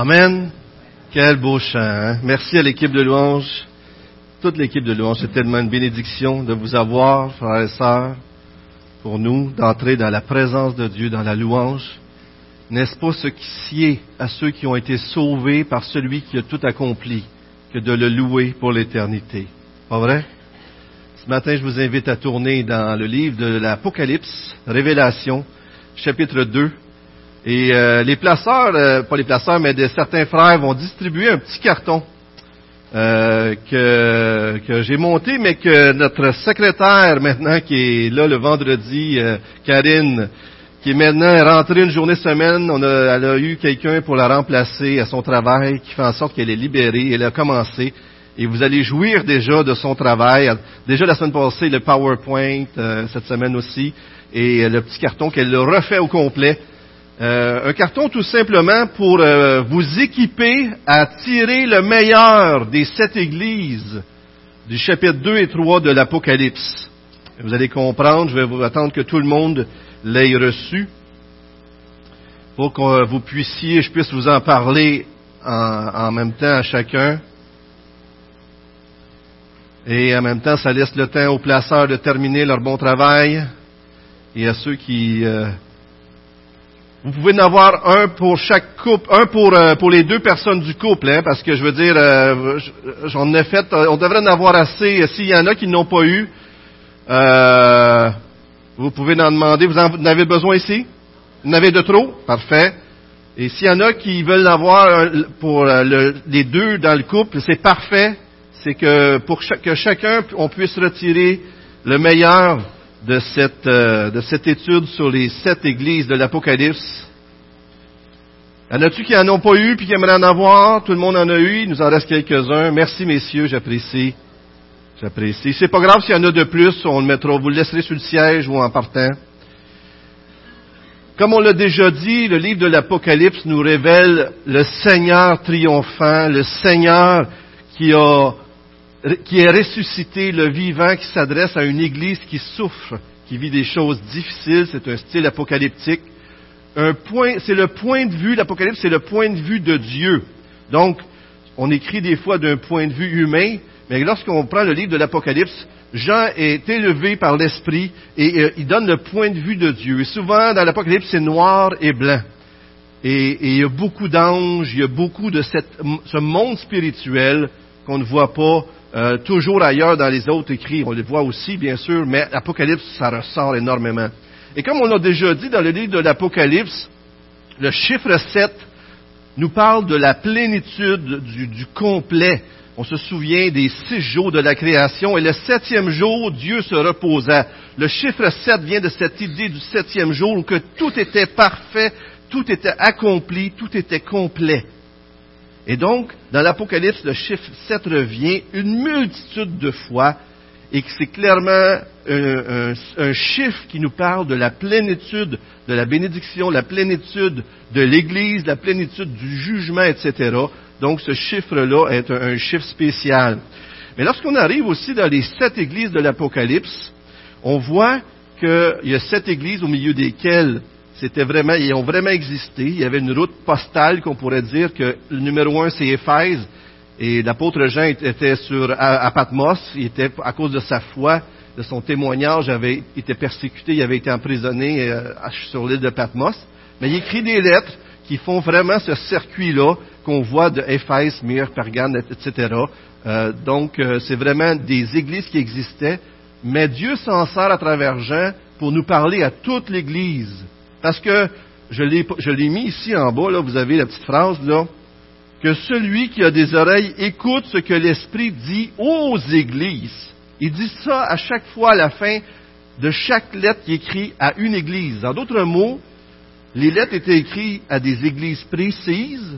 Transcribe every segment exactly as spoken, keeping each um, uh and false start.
Amen. Quel beau chant, hein? Merci à l'équipe de louange, toute l'équipe de louange. C'est tellement une bénédiction de vous avoir, frères et sœurs, pour nous, d'entrer dans la présence de Dieu, dans la louange. N'est-ce pas ce qui sied à ceux qui ont été sauvés par celui qui a tout accompli, que de le louer pour l'éternité? Pas vrai? Ce matin, je vous invite à tourner dans le livre de l'Apocalypse, Révélation, chapitre deux. Et euh, les placeurs, euh, pas les placeurs, mais de certains frères vont distribuer un petit carton euh, que, que j'ai monté, mais que notre secrétaire maintenant, qui est là le vendredi, euh, Karine, qui est maintenant rentrée une journée semaine, on a, elle a eu quelqu'un pour la remplacer à son travail, qui fait en sorte qu'elle est libérée, elle a commencé. Et vous allez jouir déjà de son travail. Déjà la semaine passée, le PowerPoint, euh, cette semaine aussi, et le petit carton qu'elle a refait au complet. Euh, un carton tout simplement pour euh, vous équiper à tirer le meilleur des sept églises du chapitre deux et trois de l'Apocalypse. Vous allez comprendre, je vais vous attendre que tout le monde l'ait reçu pour que vous puissiez, je puisse vous en parler en, en même temps à chacun. Et en même temps, ça laisse le temps aux placeurs de terminer leur bon travail et à ceux qui... Euh, Vous pouvez en avoir un pour chaque couple, un pour euh, pour les deux personnes du couple, hein, parce que je veux dire, euh, j'en ai fait, on devrait en avoir assez. S'il y en a qui n'ont pas eu, euh, vous pouvez en demander. Vous en, vous en avez besoin ici? Vous en avez de trop? Parfait. Et s'il y en a qui veulent en avoir un, pour euh, le, les deux dans le couple, c'est parfait. C'est que pour chaque, que chacun, on puisse retirer le meilleur de cette euh, de cette étude sur les sept églises de l'Apocalypse. Y en a-tu qui n'en ont pas eu puis qui aimeraient en avoir? Tout le monde en a eu, il nous en reste quelques-uns. Merci messieurs, j'apprécie. J'apprécie. C'est pas grave s'il y en a de plus, on le mettra, vous le laisserez sur le siège ou en partant. Comme on l'a déjà dit, le livre de l'Apocalypse nous révèle le Seigneur triomphant, le Seigneur qui a qui est ressuscité, le vivant, qui s'adresse à une église qui souffre, qui vit des choses difficiles. C'est un style apocalyptique. Un point, c'est le point de vue, l'Apocalypse, c'est le point de vue de Dieu. Donc, on écrit des fois d'un point de vue humain, mais lorsqu'on prend le livre de l'Apocalypse, Jean est élevé par l'Esprit et euh, il donne le point de vue de Dieu. Et souvent, dans l'Apocalypse, c'est noir et blanc. Et, et il y a beaucoup d'anges, il y a beaucoup de cette, ce monde spirituel qu'on ne voit pas Euh, toujours ailleurs dans les autres écrits. On les voit aussi, bien sûr, mais l'Apocalypse, ça ressort énormément. Et comme on a déjà dit dans le livre de l'Apocalypse, le chiffre sept nous parle de la plénitude, du, du complet. On se souvient des six jours de la création, et le septième jour, Dieu se reposa. Le chiffre sept vient de cette idée du septième jour, où que tout était parfait, tout était accompli, tout était complet. Et donc, dans l'Apocalypse, le chiffre sept revient une multitude de fois, et que c'est clairement un, un, un chiffre qui nous parle de la plénitude de la bénédiction, la plénitude de l'Église, la plénitude du jugement, et cetera. Donc, ce chiffre-là est un, un chiffre spécial. Mais lorsqu'on arrive aussi dans les sept églises de l'Apocalypse, on voit qu'il y a sept églises au milieu desquelles C'était vraiment, ils ont vraiment existé. Il y avait une route postale qu'on pourrait dire que le numéro un, c'est Éphèse. Et l'apôtre Jean était sur, à, à Patmos. Il était, à cause de sa foi, de son témoignage, avait été persécuté. Il avait été emprisonné euh, sur l'île de Patmos. Mais il écrit des lettres qui font vraiment ce circuit-là qu'on voit de Éphèse, Myre, Pergame, et cetera. Euh, donc, euh, c'est vraiment des églises qui existaient. Mais Dieu s'en sert à travers Jean pour nous parler à toute l'Église. Parce que, je l'ai, je l'ai mis ici en bas, là, vous avez la petite phrase, là, que celui qui a des oreilles écoute ce que l'Esprit dit aux églises. Il dit ça à chaque fois à la fin de chaque lettre qui est écrite à une église. En d'autres mots, les lettres étaient écrites à des églises précises,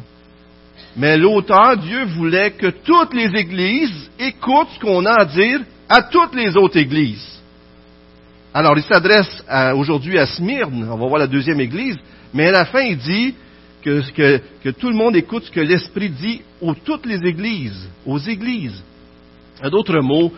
mais l'auteur, Dieu, voulait que toutes les églises écoutent ce qu'on a à dire à toutes les autres églises. Alors, il s'adresse à, aujourd'hui à Smyrne, on va voir la deuxième église, mais à la fin, il dit que, que, que tout le monde écoute ce que l'Esprit dit aux toutes les églises, aux églises. En d'autres mots,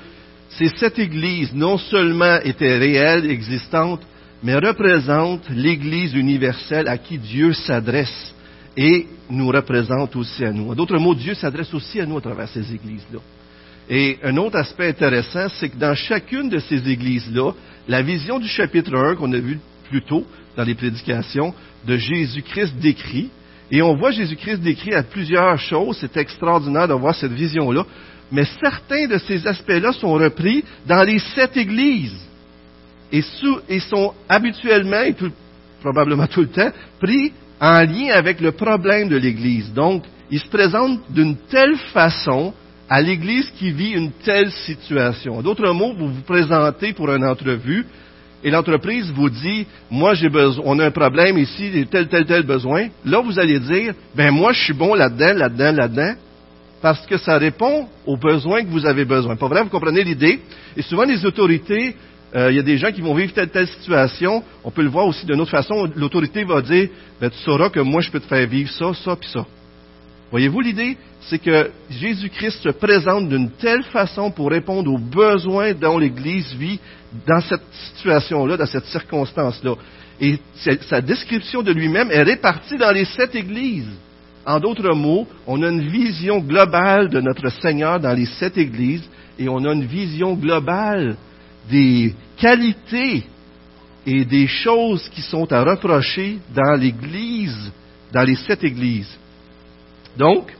ces sept églises non seulement étaient réelles, existantes, mais représentent l'Église universelle à qui Dieu s'adresse. et nous représente aussi à nous. En d'autres mots, Dieu s'adresse aussi à nous à travers ces églises-là. Et un autre aspect intéressant, c'est que dans chacune de ces églises-là, la vision du chapitre un qu'on a vue plus tôt dans les prédications de Jésus-Christ décrit, et on voit Jésus-Christ décrit à plusieurs choses, c'est extraordinaire de voir cette vision-là, mais certains de ces aspects-là sont repris dans les sept églises et, sous, et sont habituellement, et tout, probablement tout le temps, pris en lien avec le problème de l'Église. Donc, il se présente d'une telle façon à l'Église qui vit une telle situation. D'autres mots, vous vous présentez pour une entrevue et l'entreprise vous dit « Moi, j'ai besoin, on a un problème ici, j'ai tel, tel, tel besoin. » Là, vous allez dire « Ben moi, je suis bon là-dedans, là-dedans, là-dedans. » Parce que ça répond aux besoins que vous avez besoin. Pas vrai, vous comprenez l'idée? Et souvent, les autorités... Euh, il y a des gens qui vont vivre telle telle situation. On peut le voir aussi d'une autre façon. L'autorité va dire, ben, tu sauras que moi, je peux te faire vivre ça, ça, puis ça. Voyez-vous, l'idée, c'est que Jésus-Christ se présente d'une telle façon pour répondre aux besoins dont l'Église vit dans cette situation-là, dans cette circonstance-là. Et sa description de lui-même est répartie dans les sept Églises. En d'autres mots, on a une vision globale de notre Seigneur dans les sept Églises et on a une vision globale des qualités et des choses qui sont à reprocher dans l'Église, dans les sept Églises. Donc,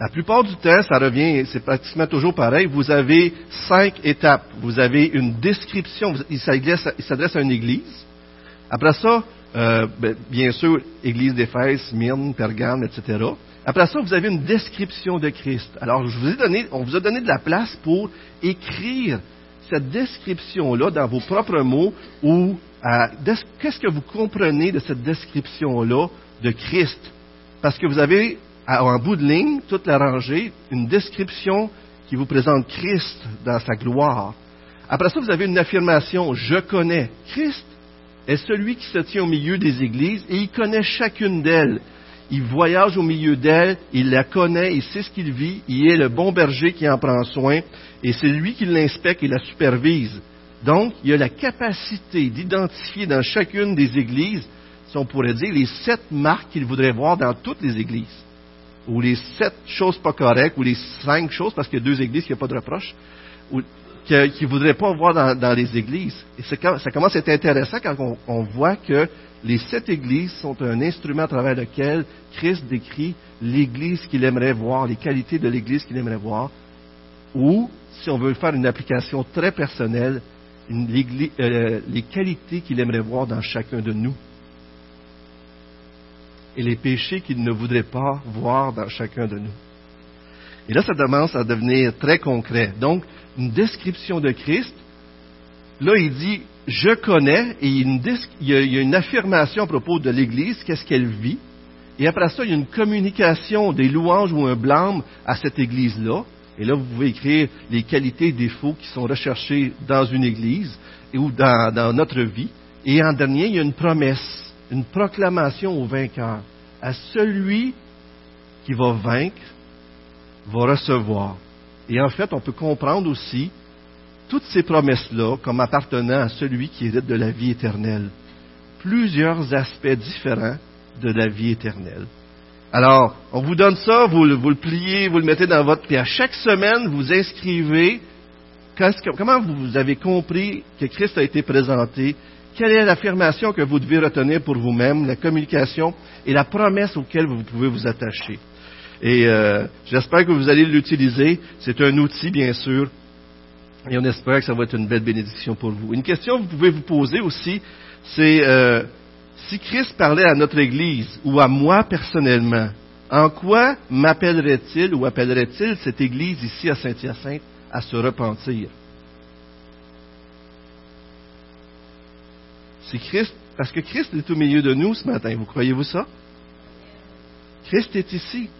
la plupart du temps, ça revient, c'est pratiquement toujours pareil, vous avez cinq étapes. Vous avez une description, il s'adresse, il s'adresse à une Église. Après ça, euh, bien sûr, Église d'Éphèse, Smyrne, Pergame, et cetera. Après ça, vous avez une description de Christ. Alors, je vous ai donné, on vous a donné de la place pour écrire cette description-là dans vos propres mots ou à, qu'est-ce que vous comprenez de cette description-là de Christ? Parce que vous avez, en bout de ligne, toute la rangée, une description qui vous présente Christ dans sa gloire. Après ça, vous avez une affirmation, « Je connais ». Christ est celui qui se tient au milieu des églises et il connaît chacune d'elles. Il voyage au milieu d'elle, il la connaît, il sait ce qu'il vit, il est le bon berger qui en prend soin, et c'est lui qui l'inspecte et la supervise. Donc, il y a la capacité d'identifier dans chacune des églises, si on pourrait dire, les sept marques qu'il voudrait voir dans toutes les églises, ou les sept choses pas correctes, ou les cinq choses, parce qu'il y a deux églises qui n'ont pas de reproche, ou qu'il ne voudrait pas voir dans, dans les églises. Et c'est, ça commence à être intéressant quand on, on voit que les sept églises sont un instrument à travers lequel Christ décrit l'église qu'il aimerait voir, les qualités de l'église qu'il aimerait voir, ou, si on veut faire une application très personnelle, une, euh, les qualités qu'il aimerait voir dans chacun de nous et les péchés qu'il ne voudrait pas voir dans chacun de nous. Et là, ça commence à devenir très concret. Donc, une description de Christ, là, il dit... Je connais, et il y a une affirmation à propos de l'Église, qu'est-ce qu'elle vit. Et après ça, il y a une communication des louanges ou un blâme à cette Église-là. Et là, vous pouvez écrire les qualités et défauts qui sont recherchés dans une Église ou dans, dans notre vie. Et en dernier, il y a une promesse, une proclamation au vainqueur. À celui qui va vaincre, va recevoir. Et en fait, on peut comprendre aussi toutes ces promesses-là comme appartenant à celui qui hérite de la vie éternelle. Plusieurs aspects différents de la vie éternelle. Alors, on vous donne ça, vous le, vous le pliez, vous le mettez dans votre... Puis à chaque semaine, vous inscrivez que, comment vous avez compris que Christ a été présenté, quelle est l'affirmation que vous devez retenir pour vous-même, la communication et la promesse auquel vous pouvez vous attacher. Et euh, j'espère que vous allez l'utiliser. C'est un outil, bien sûr, et on espère que ça va être une belle bénédiction pour vous. Une question que vous pouvez vous poser aussi, c'est euh, si Christ parlait à notre Église ou à moi personnellement, en quoi m'appellerait-il ou appellerait-il cette Église ici à Saint-Hyacinthe à se repentir? Si Christ, parce que Christ est au milieu de nous ce matin, vous croyez-vous ça? Christ est ici.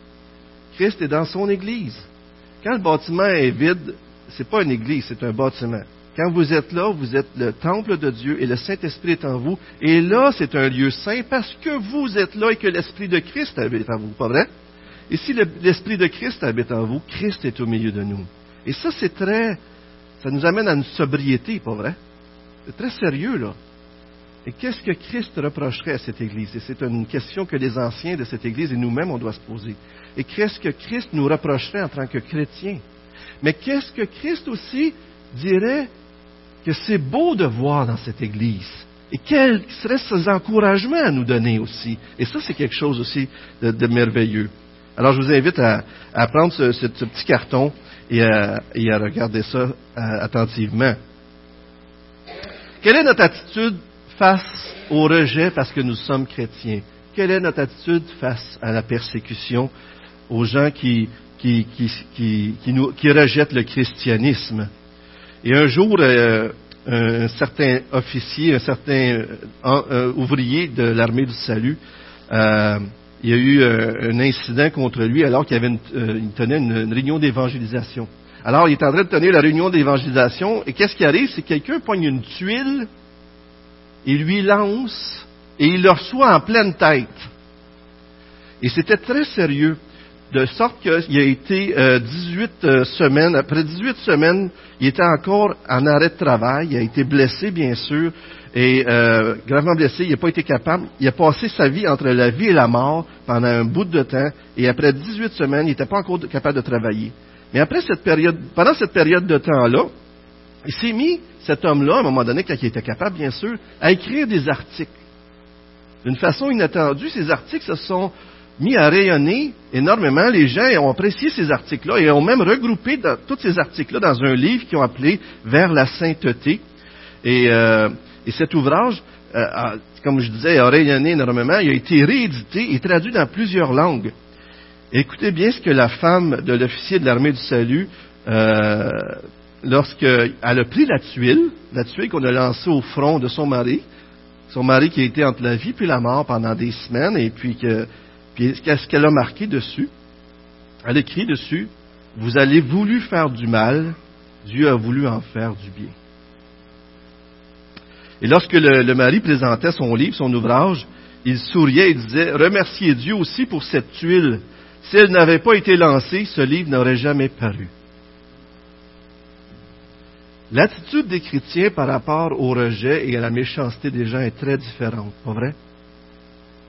Christ est dans son Église. Quand le bâtiment est vide, c'est pas une église, c'est un bâtiment. Quand vous êtes là, vous êtes le temple de Dieu et le Saint-Esprit est en vous. Et là, c'est un lieu saint parce que vous êtes là et que l'Esprit de Christ habite en vous, pas vrai? Et si le, l'Esprit de Christ habite en vous, Christ est au milieu de nous. Et ça, c'est très... Ça nous amène à une sobriété, pas vrai? C'est très sérieux, là. Et qu'est-ce que Christ reprocherait à cette Église? Et c'est une question que les anciens de cette Église et nous-mêmes, on doit se poser. Et qu'est-ce que Christ nous reprocherait en tant que chrétiens? Mais qu'est-ce que Christ aussi dirait que c'est beau de voir dans cette Église? Et quels seraient ses encouragements à nous donner aussi? Et ça, c'est quelque chose aussi de, de merveilleux. Alors, je vous invite à, à prendre ce, ce, ce petit carton et à, et à regarder ça attentivement. Quelle est notre attitude face au rejet parce que nous sommes chrétiens? Quelle est notre attitude face à la persécution, aux gens qui, qui, qui, qui, qui, nous, qui rejettent le christianisme? Et un jour, euh, un certain officier, un certain euh, ouvrier de l'armée du salut, euh, il y a eu euh, un incident contre lui alors qu'il avait une, euh, il tenait une, une réunion d'évangélisation. Alors, il est en train de tenir la réunion d'évangélisation, et qu'est-ce qui arrive? C'est que quelqu'un pogne une tuile, il lui lance, et il le reçoit en pleine tête. Et c'était très sérieux, de sorte qu'il a été dix-huit semaines, après dix-huit semaines, il était encore en arrêt de travail, il a été blessé, bien sûr, et euh, gravement blessé, il n'a pas été capable, il a passé sa vie entre la vie et la mort pendant un bout de temps, et après dix-huit semaines, il n'était pas encore capable de travailler. Mais après cette période, pendant cette période de temps-là, il s'est mis, cet homme-là, à un moment donné, quand il était capable, bien sûr, à écrire des articles. D'une façon inattendue, ces articles se sont mis à rayonner énormément. Les gens ont apprécié ces articles-là et ont même regroupé dans, tous ces articles-là dans un livre qu'ils ont appelé « Vers la sainteté ». Et, euh, et cet ouvrage, euh, a, comme je disais, a rayonné énormément. Il a été réédité et traduit dans plusieurs langues. Écoutez bien ce que la femme de l'officier de l'armée du salut... Euh, Lorsqu'elle a pris la tuile, la tuile qu'on a lancée au front de son mari, son mari qui a été entre la vie et la mort pendant des semaines, et puis, que, puis qu'est-ce qu'elle a marqué dessus? Elle écrit dessus, « Vous avez voulu faire du mal, Dieu a voulu en faire du bien. » Et lorsque le, le mari présentait son livre, son ouvrage, il souriait et disait, « Remerciez Dieu aussi pour cette tuile. Si elle n'avait pas été lancée, ce livre n'aurait jamais paru. » L'attitude des chrétiens par rapport au rejet et à la méchanceté des gens est très différente, pas vrai?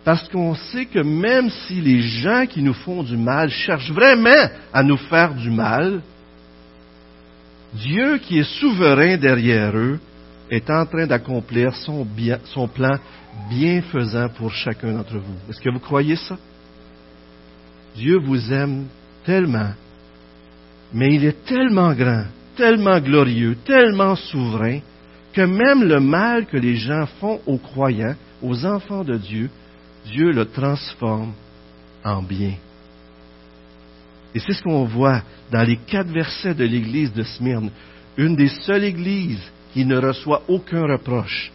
Parce qu'on sait que même si les gens qui nous font du mal cherchent vraiment à nous faire du mal, Dieu qui est souverain derrière eux est en train d'accomplir son, bien, son plan bienfaisant pour chacun d'entre vous. Est-ce que vous croyez ça? Dieu vous aime tellement, mais il est tellement grand, tellement glorieux, tellement souverain, que même le mal que les gens font aux croyants, aux enfants de Dieu, Dieu le transforme en bien. Et c'est ce qu'on voit dans les quatre versets de l'Église de Smyrne, une des seules églises qui ne reçoit aucun reproche,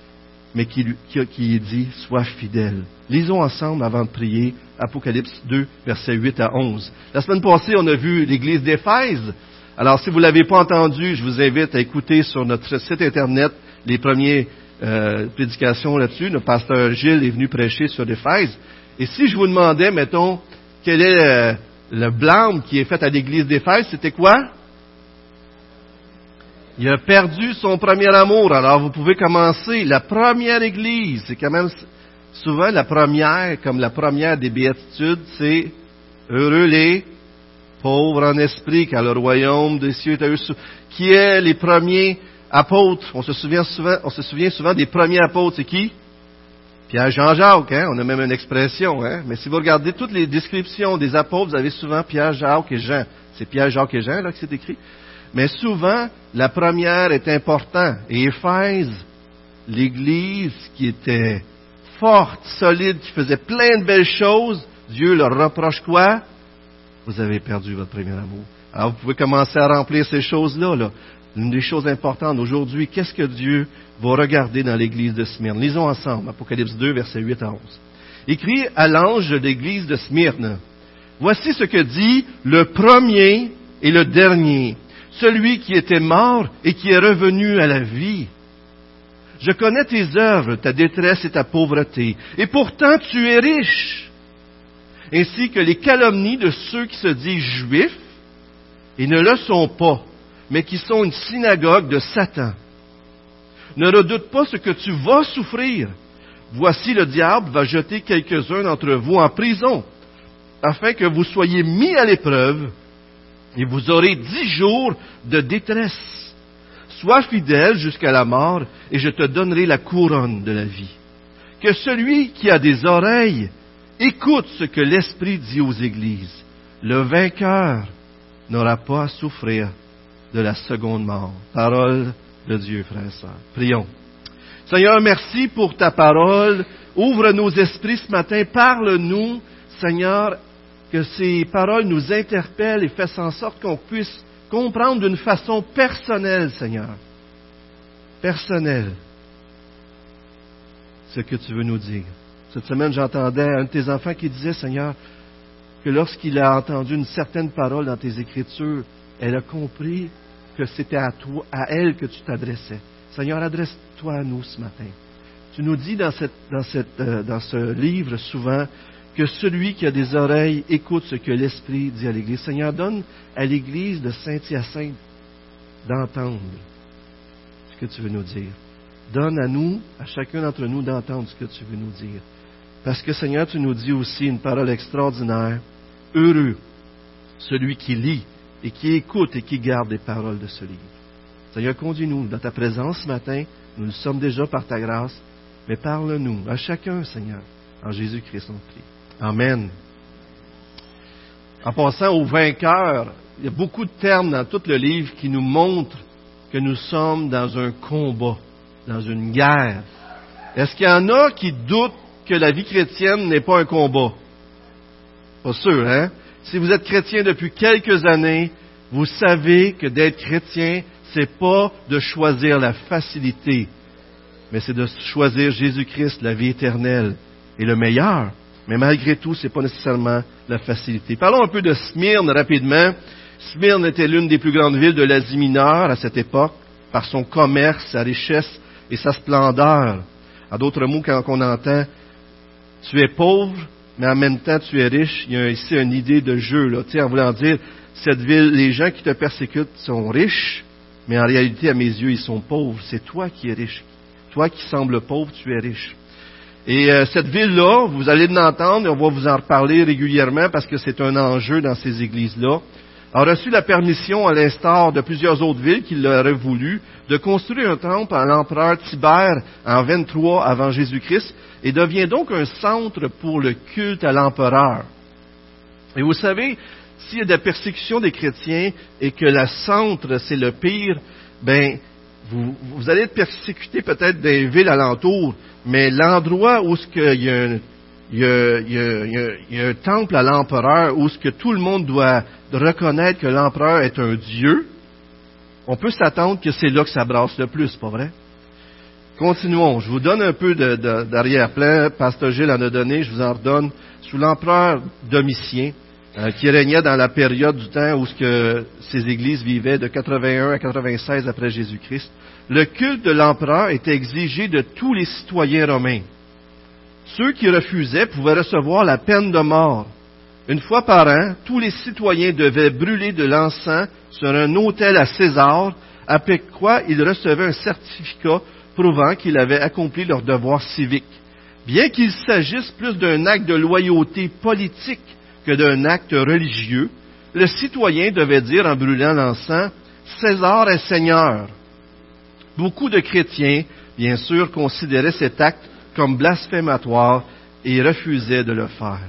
mais qui lui, qui, qui dit « Sois fidèle ». Lisons ensemble avant de prier, Apocalypse deux, versets huit à onze. La semaine passée, on a vu l'Église d'Éphèse. Alors, si vous ne l'avez pas entendu, je vous invite à écouter sur notre site Internet les premières euh, prédications là-dessus. Le pasteur Gilles est venu prêcher sur Éphèse. Et si je vous demandais, mettons, quel est euh, le blâme qui est fait à l'Église d'Éphèse, c'était quoi? Il a perdu son premier amour. Alors, vous pouvez commencer. La première Église, c'est quand même souvent la première, comme la première des béatitudes, c'est « Heureux les... » pauvres en esprit, car le royaume des cieux est à eux. » Qui est les premiers apôtres? On se souvient souvent, on se souvient souvent des premiers apôtres, c'est qui? Pierre, Jean-Jacques, hein? On a même une expression, hein? Mais si vous regardez toutes les descriptions des apôtres, vous avez souvent Pierre, Jacques et Jean. C'est Pierre, Jacques et Jean, là, que c'est écrit. Mais souvent, la première est importante. Et Éphèse, l'Église qui était forte, solide, qui faisait plein de belles choses, Dieu leur reproche quoi? Vous avez perdu votre premier amour. Alors, vous pouvez commencer à remplir ces choses-là. Là. Une des choses importantes aujourd'hui, qu'est-ce que Dieu va regarder dans l'Église de Smyrne? Lisons ensemble, Apocalypse deux, versets huit à onze. « Écrit à l'ange de l'Église de Smyrne, « Voici ce que dit le premier et le dernier, celui qui était mort et qui est revenu à la vie. Je connais tes œuvres, ta détresse et ta pauvreté, et pourtant tu es riche. » ainsi que les calomnies de ceux qui se disent juifs et ne le sont pas, mais qui sont une synagogue de Satan. Ne redoute pas ce que tu vas souffrir. Voici le diable va jeter quelques-uns d'entre vous en prison, afin que vous soyez mis à l'épreuve, et vous aurez dix jours de détresse. Sois fidèle jusqu'à la mort, et je te donnerai la couronne de la vie. Que celui qui a des oreilles écoute ce que l'Esprit dit aux églises. Le vainqueur n'aura pas à souffrir de la seconde mort. Parole de Dieu, frères et sœurs. Prions. Seigneur, merci pour ta parole. Ouvre nos esprits ce matin. Parle-nous, Seigneur, que ces paroles nous interpellent et fassent en sorte qu'on puisse comprendre d'une façon personnelle, Seigneur. Personnelle. Ce que tu veux nous dire. Cette semaine, j'entendais un de tes enfants qui disait, Seigneur, que lorsqu'il a entendu une certaine parole dans tes Écritures, elle a compris que c'était à toi, à elle que tu t'adressais. Seigneur, adresse-toi à nous ce matin. Tu nous dis dans, cette, dans, cette, euh, dans ce livre souvent que celui qui a des oreilles écoute ce que l'Esprit dit à l'Église. Seigneur, donne à l'Église de Saint-Hyacinthe d'entendre ce que tu veux nous dire. Donne à nous, à chacun d'entre nous, d'entendre ce que tu veux nous dire. Parce que, Seigneur, tu nous dis aussi une parole extraordinaire. Heureux, celui qui lit et qui écoute et qui garde les paroles de ce livre. Seigneur, conduis-nous dans ta présence ce matin. Nous le sommes déjà par ta grâce. Mais parle-nous à chacun, Seigneur, en Jésus-Christ, on prie. Amen. En passant au vainqueur, il y a beaucoup de termes dans tout le livre qui nous montrent que nous sommes dans un combat, dans une guerre. Est-ce qu'il y en a qui doutent que la vie chrétienne n'est pas un combat? Pas sûr, hein? Si vous êtes chrétien depuis quelques années, vous savez que d'être chrétien, c'est pas de choisir la facilité, mais c'est de choisir Jésus-Christ, la vie éternelle et le meilleur. Mais malgré tout, c'est pas nécessairement la facilité. Parlons un peu de Smyrne rapidement. Smyrne était l'une des plus grandes villes de l'Asie mineure à cette époque, par son commerce, sa richesse et sa splendeur. En d'autres mots, quand on entend « tu es pauvre, mais en même temps tu es riche », il y a ici une idée de jeu, là, tu sais, en voulant dire « cette ville, les gens qui te persécutent sont riches, mais en réalité, à mes yeux, ils sont pauvres. C'est toi qui es riche. Toi qui sembles pauvre, tu es riche. » Et euh, cette ville-là, vous allez l'entendre, et on va vous en reparler régulièrement parce que c'est un enjeu dans ces églises-là, a reçu la permission, à l'instar de plusieurs autres villes qui l'auraient voulu, de construire un temple à l'empereur Tibère en vingt-trois avant Jésus-Christ et devient donc un centre pour le culte à l'empereur. Et vous savez, s'il y a de la persécution des chrétiens et que le centre, c'est le pire, ben vous, vous allez être persécutés peut-être des villes alentours, mais l'endroit où ce qu'il y a un Il y, a, il, y a, il y a un temple à l'empereur où ce que tout le monde doit reconnaître que l'empereur est un dieu, on peut s'attendre que c'est là que ça brasse le plus, pas vrai? Continuons. Je vous donne un peu de, de, d'arrière-plan. Pasteur Gilles en a donné, je vous en redonne. Sous l'empereur Domitien, euh, qui régnait dans la période du temps où ce que ces églises vivaient de quatre-vingt-un à quatre-vingt-seize après Jésus-Christ, le culte de l'empereur était exigé de tous les citoyens romains. Ceux qui refusaient pouvaient recevoir la peine de mort. Une fois par an, tous les citoyens devaient brûler de l'encens sur un autel à César, après quoi ils recevaient un certificat prouvant qu'ils avaient accompli leur devoir civique. Bien qu'il s'agisse plus d'un acte de loyauté politique que d'un acte religieux, le citoyen devait dire en brûlant l'encens « César est Seigneur ». Beaucoup de chrétiens, bien sûr, considéraient cet acte comme blasphématoire et refusait de le faire.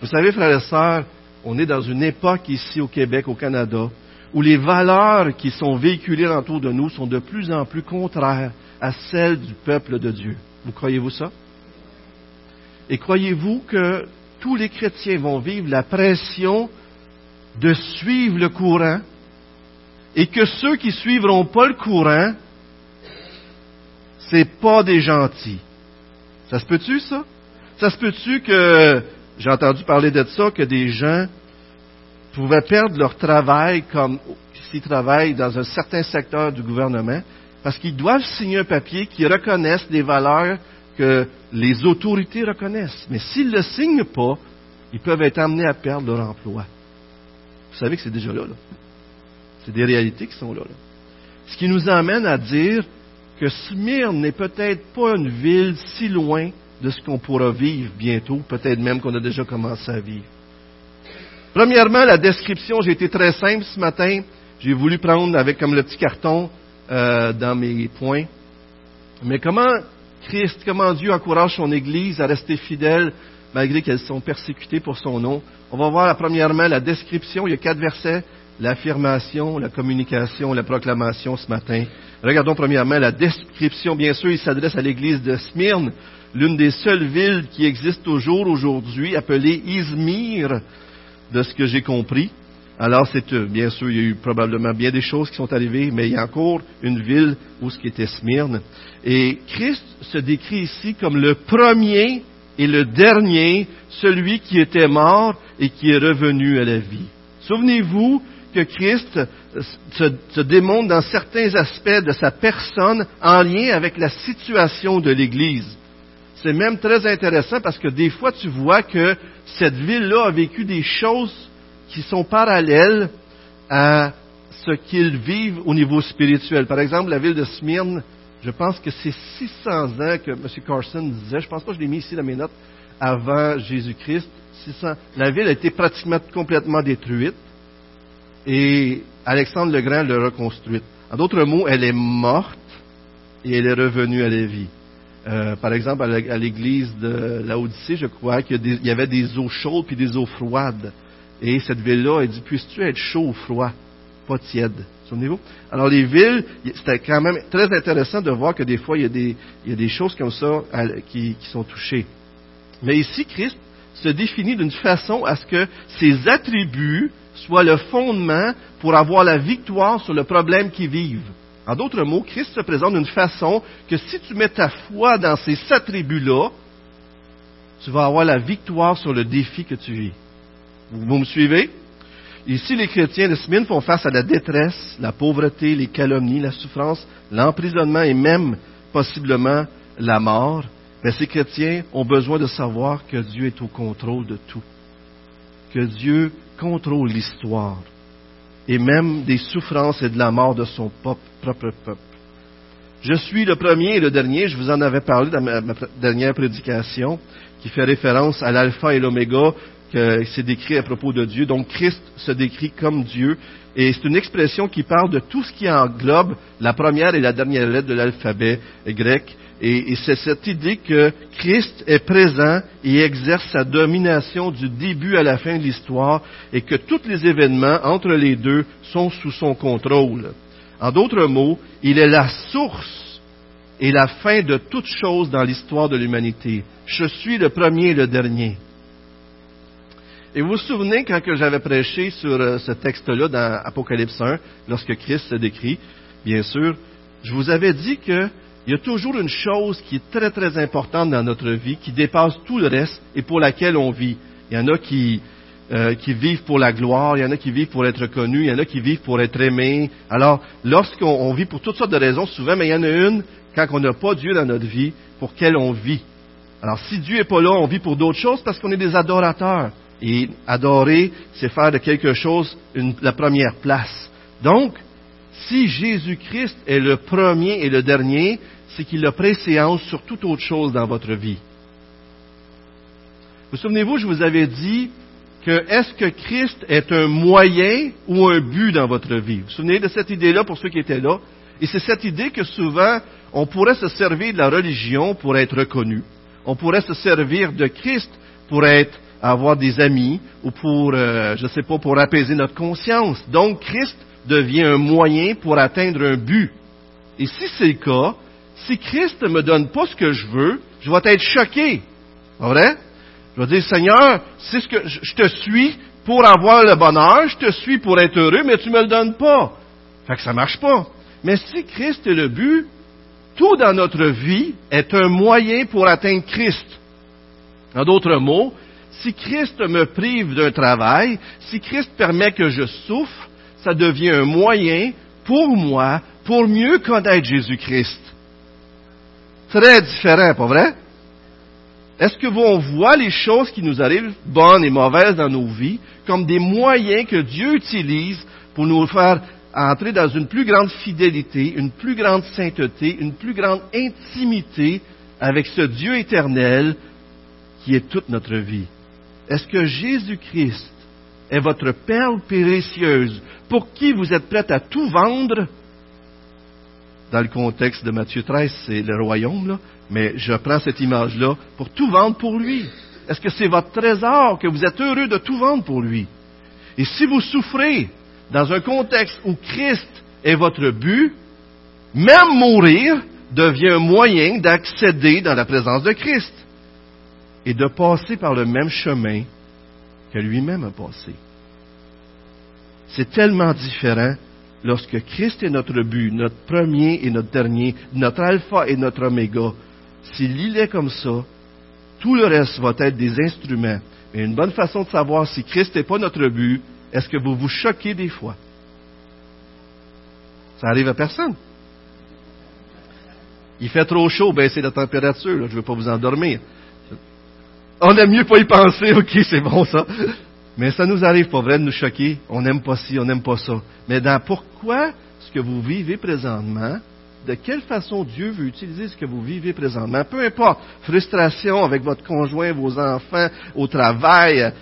Vous savez, frères et sœurs, on est dans une époque ici au Québec, au Canada, où les valeurs qui sont véhiculées autour de nous sont de plus en plus contraires à celles du peuple de Dieu. Vous croyez-vous ça? Et croyez-vous que tous les chrétiens vont vivre la pression de suivre le courant et que ceux qui ne suivront pas le courant, ce n'est pas des gentils? Ça se peut-tu, ça? Ça se peut-tu que, j'ai entendu parler de ça, que des gens pouvaient perdre leur travail comme s'ils travaillent dans un certain secteur du gouvernement, parce qu'ils doivent signer un papier qui reconnaisse des valeurs que les autorités reconnaissent. Mais s'ils ne le signent pas, ils peuvent être amenés à perdre leur emploi. Vous savez que c'est déjà là, là. C'est des réalités qui sont là, là. Ce qui nous amène à dire que Smyrne n'est peut-être pas une ville si loin de ce qu'on pourra vivre bientôt, peut-être même qu'on a déjà commencé à vivre. Premièrement, la description, j'ai été très simple ce matin. J'ai voulu prendre avec comme le petit carton euh, dans mes points. Mais comment Christ, comment Dieu encourage son Église à rester fidèle malgré qu'elles sont persécutées pour son nom? On va voir premièrement la description, il y a quatre versets, l'affirmation, la communication, la proclamation ce matin. Regardons premièrement la description. Bien sûr, il s'adresse à l'église de Smyrne, l'une des seules villes qui existe toujours aujourd'hui, appelée Izmir, de ce que j'ai compris. Alors, c'est bien sûr, il y a eu probablement bien des choses qui sont arrivées, mais il y a encore une ville où ce qui était Smyrne. Et Christ se décrit ici comme le premier et le dernier, celui qui était mort et qui est revenu à la vie. Souvenez-vous que Christ se, se démontre dans certains aspects de sa personne en lien avec la situation de l'Église. C'est même très intéressant parce que des fois, tu vois que cette ville-là a vécu des choses qui sont parallèles à ce qu'ils vivent au niveau spirituel. Par exemple, la ville de Smyrne, je pense que c'est six cents ans que M. Carson disait, je pense pas que je l'ai mis ici dans mes notes, avant Jésus-Christ. six cents La ville a été pratiquement complètement détruite et Alexandre le Grand l'a reconstruite. En d'autres mots, elle est morte et elle est revenue à la vie. Euh, par exemple, à l'église de Laodicée, je crois qu'il y, des, il y avait des eaux chaudes puis des eaux froides. Et cette ville-là, elle dit, puisses-tu être chaud ou froid, pas tiède? Souvenez-vous? Alors, les villes, c'était quand même très intéressant de voir que des fois, il y a des, il y a des choses comme ça qui, qui sont touchées. Mais ici, Christ se définit d'une façon à ce que ses attributs soient le fondement pour avoir la victoire sur le problème qu'ils vivent. En d'autres mots, Christ se présente d'une façon que si tu mets ta foi dans ces attributs-là, tu vas avoir la victoire sur le défi que tu vis. Vous me suivez? Ici, les chrétiens de Smyrne font face à la détresse, la pauvreté, les calomnies, la souffrance, l'emprisonnement et même, possiblement, la mort. Mais ces chrétiens ont besoin de savoir que Dieu est au contrôle de tout, que Dieu contrôle l'histoire et même des souffrances et de la mort de son propre peuple. Je suis le premier et le dernier, je vous en avais parlé dans ma dernière prédication, qui fait référence à l'alpha et l'oméga, que c'est décrit à propos de Dieu. Donc, Christ se décrit comme Dieu. Et c'est une expression qui parle de tout ce qui englobe la première et la dernière lettre de l'alphabet grec. Et, et c'est cette idée que Christ est présent et exerce sa domination du début à la fin de l'histoire et que tous les événements entre les deux sont sous son contrôle. En d'autres mots, il est la source et la fin de toute chose dans l'histoire de l'humanité. Je suis le premier et le dernier. Et vous vous souvenez, quand j'avais prêché sur ce texte-là dans Apocalypse un, lorsque Christ se décrit, bien sûr, je vous avais dit qu'il y a toujours une chose qui est très, très importante dans notre vie, qui dépasse tout le reste et pour laquelle on vit. Il y en a qui, euh, qui vivent pour la gloire, il y en a qui vivent pour être connus, il y en a qui vivent pour être aimés. Alors, lorsqu'on on vit pour toutes sortes de raisons, souvent, mais il y en a une, quand on n'a pas Dieu dans notre vie, pour laquelle on vit. Alors, si Dieu n'est pas là, on vit pour d'autres choses parce qu'on est des adorateurs. Et adorer, c'est faire de quelque chose une, la première place. Donc, si Jésus-Christ est le premier et le dernier, c'est qu'il a préséance sur toute autre chose dans votre vie. Vous souvenez-vous, je vous avais dit que est-ce que Christ est un moyen ou un but dans votre vie? Vous vous souvenez de cette idée-là pour ceux qui étaient là? Et c'est cette idée que souvent, on pourrait se servir de la religion pour être reconnu. On pourrait se servir de Christ pour être avoir des amis ou pour, euh, je sais pas, pour apaiser notre conscience. Donc, Christ devient un moyen pour atteindre un but. Et si c'est le cas, si Christ ne me donne pas ce que je veux, je vais être choqué. Pas vrai? Je vais dire, Seigneur, c'est ce que, je te suis pour avoir le bonheur, je te suis pour être heureux, mais tu me le donnes pas. Fait que ça marche pas. Mais si Christ est le but, tout dans notre vie est un moyen pour atteindre Christ. En d'autres mots, si Christ me prive d'un travail, si Christ permet que je souffre, ça devient un moyen pour moi, pour mieux connaître Jésus-Christ. Très différent, pas vrai? Est-ce que on voit les choses qui nous arrivent, bonnes et mauvaises dans nos vies, comme des moyens que Dieu utilise pour nous faire entrer dans une plus grande fidélité, une plus grande sainteté, une plus grande intimité avec ce Dieu éternel qui est toute notre vie. Est-ce que Jésus-Christ est votre perle précieuse pour qui vous êtes prête à tout vendre? Dans le contexte de Matthieu treize, c'est le royaume, là, mais je prends cette image-là pour tout vendre pour lui. Est-ce que c'est votre trésor que vous êtes heureux de tout vendre pour lui? Et si vous souffrez dans un contexte où Christ est votre but, même mourir devient un moyen d'accéder dans la présence de Christ et de passer par le même chemin que lui-même a passé. C'est tellement différent lorsque Christ est notre but, notre premier et notre dernier, notre alpha et notre oméga. S'il est comme ça, tout le reste va être des instruments. Mais une bonne façon de savoir si Christ n'est pas notre but, est-ce que vous vous choquez des fois? Ça arrive à personne. Il fait trop chaud, baissez la température, là, je ne veux pas vous endormir. On aime mieux pas y penser, ok, c'est bon ça. Mais ça nous arrive pas vrai de nous choquer, on n'aime pas ci, on n'aime pas ça. Mais dans pourquoi ce que vous vivez présentement, de quelle façon Dieu veut utiliser ce que vous vivez présentement, peu importe, frustration avec votre conjoint, vos enfants, au travail,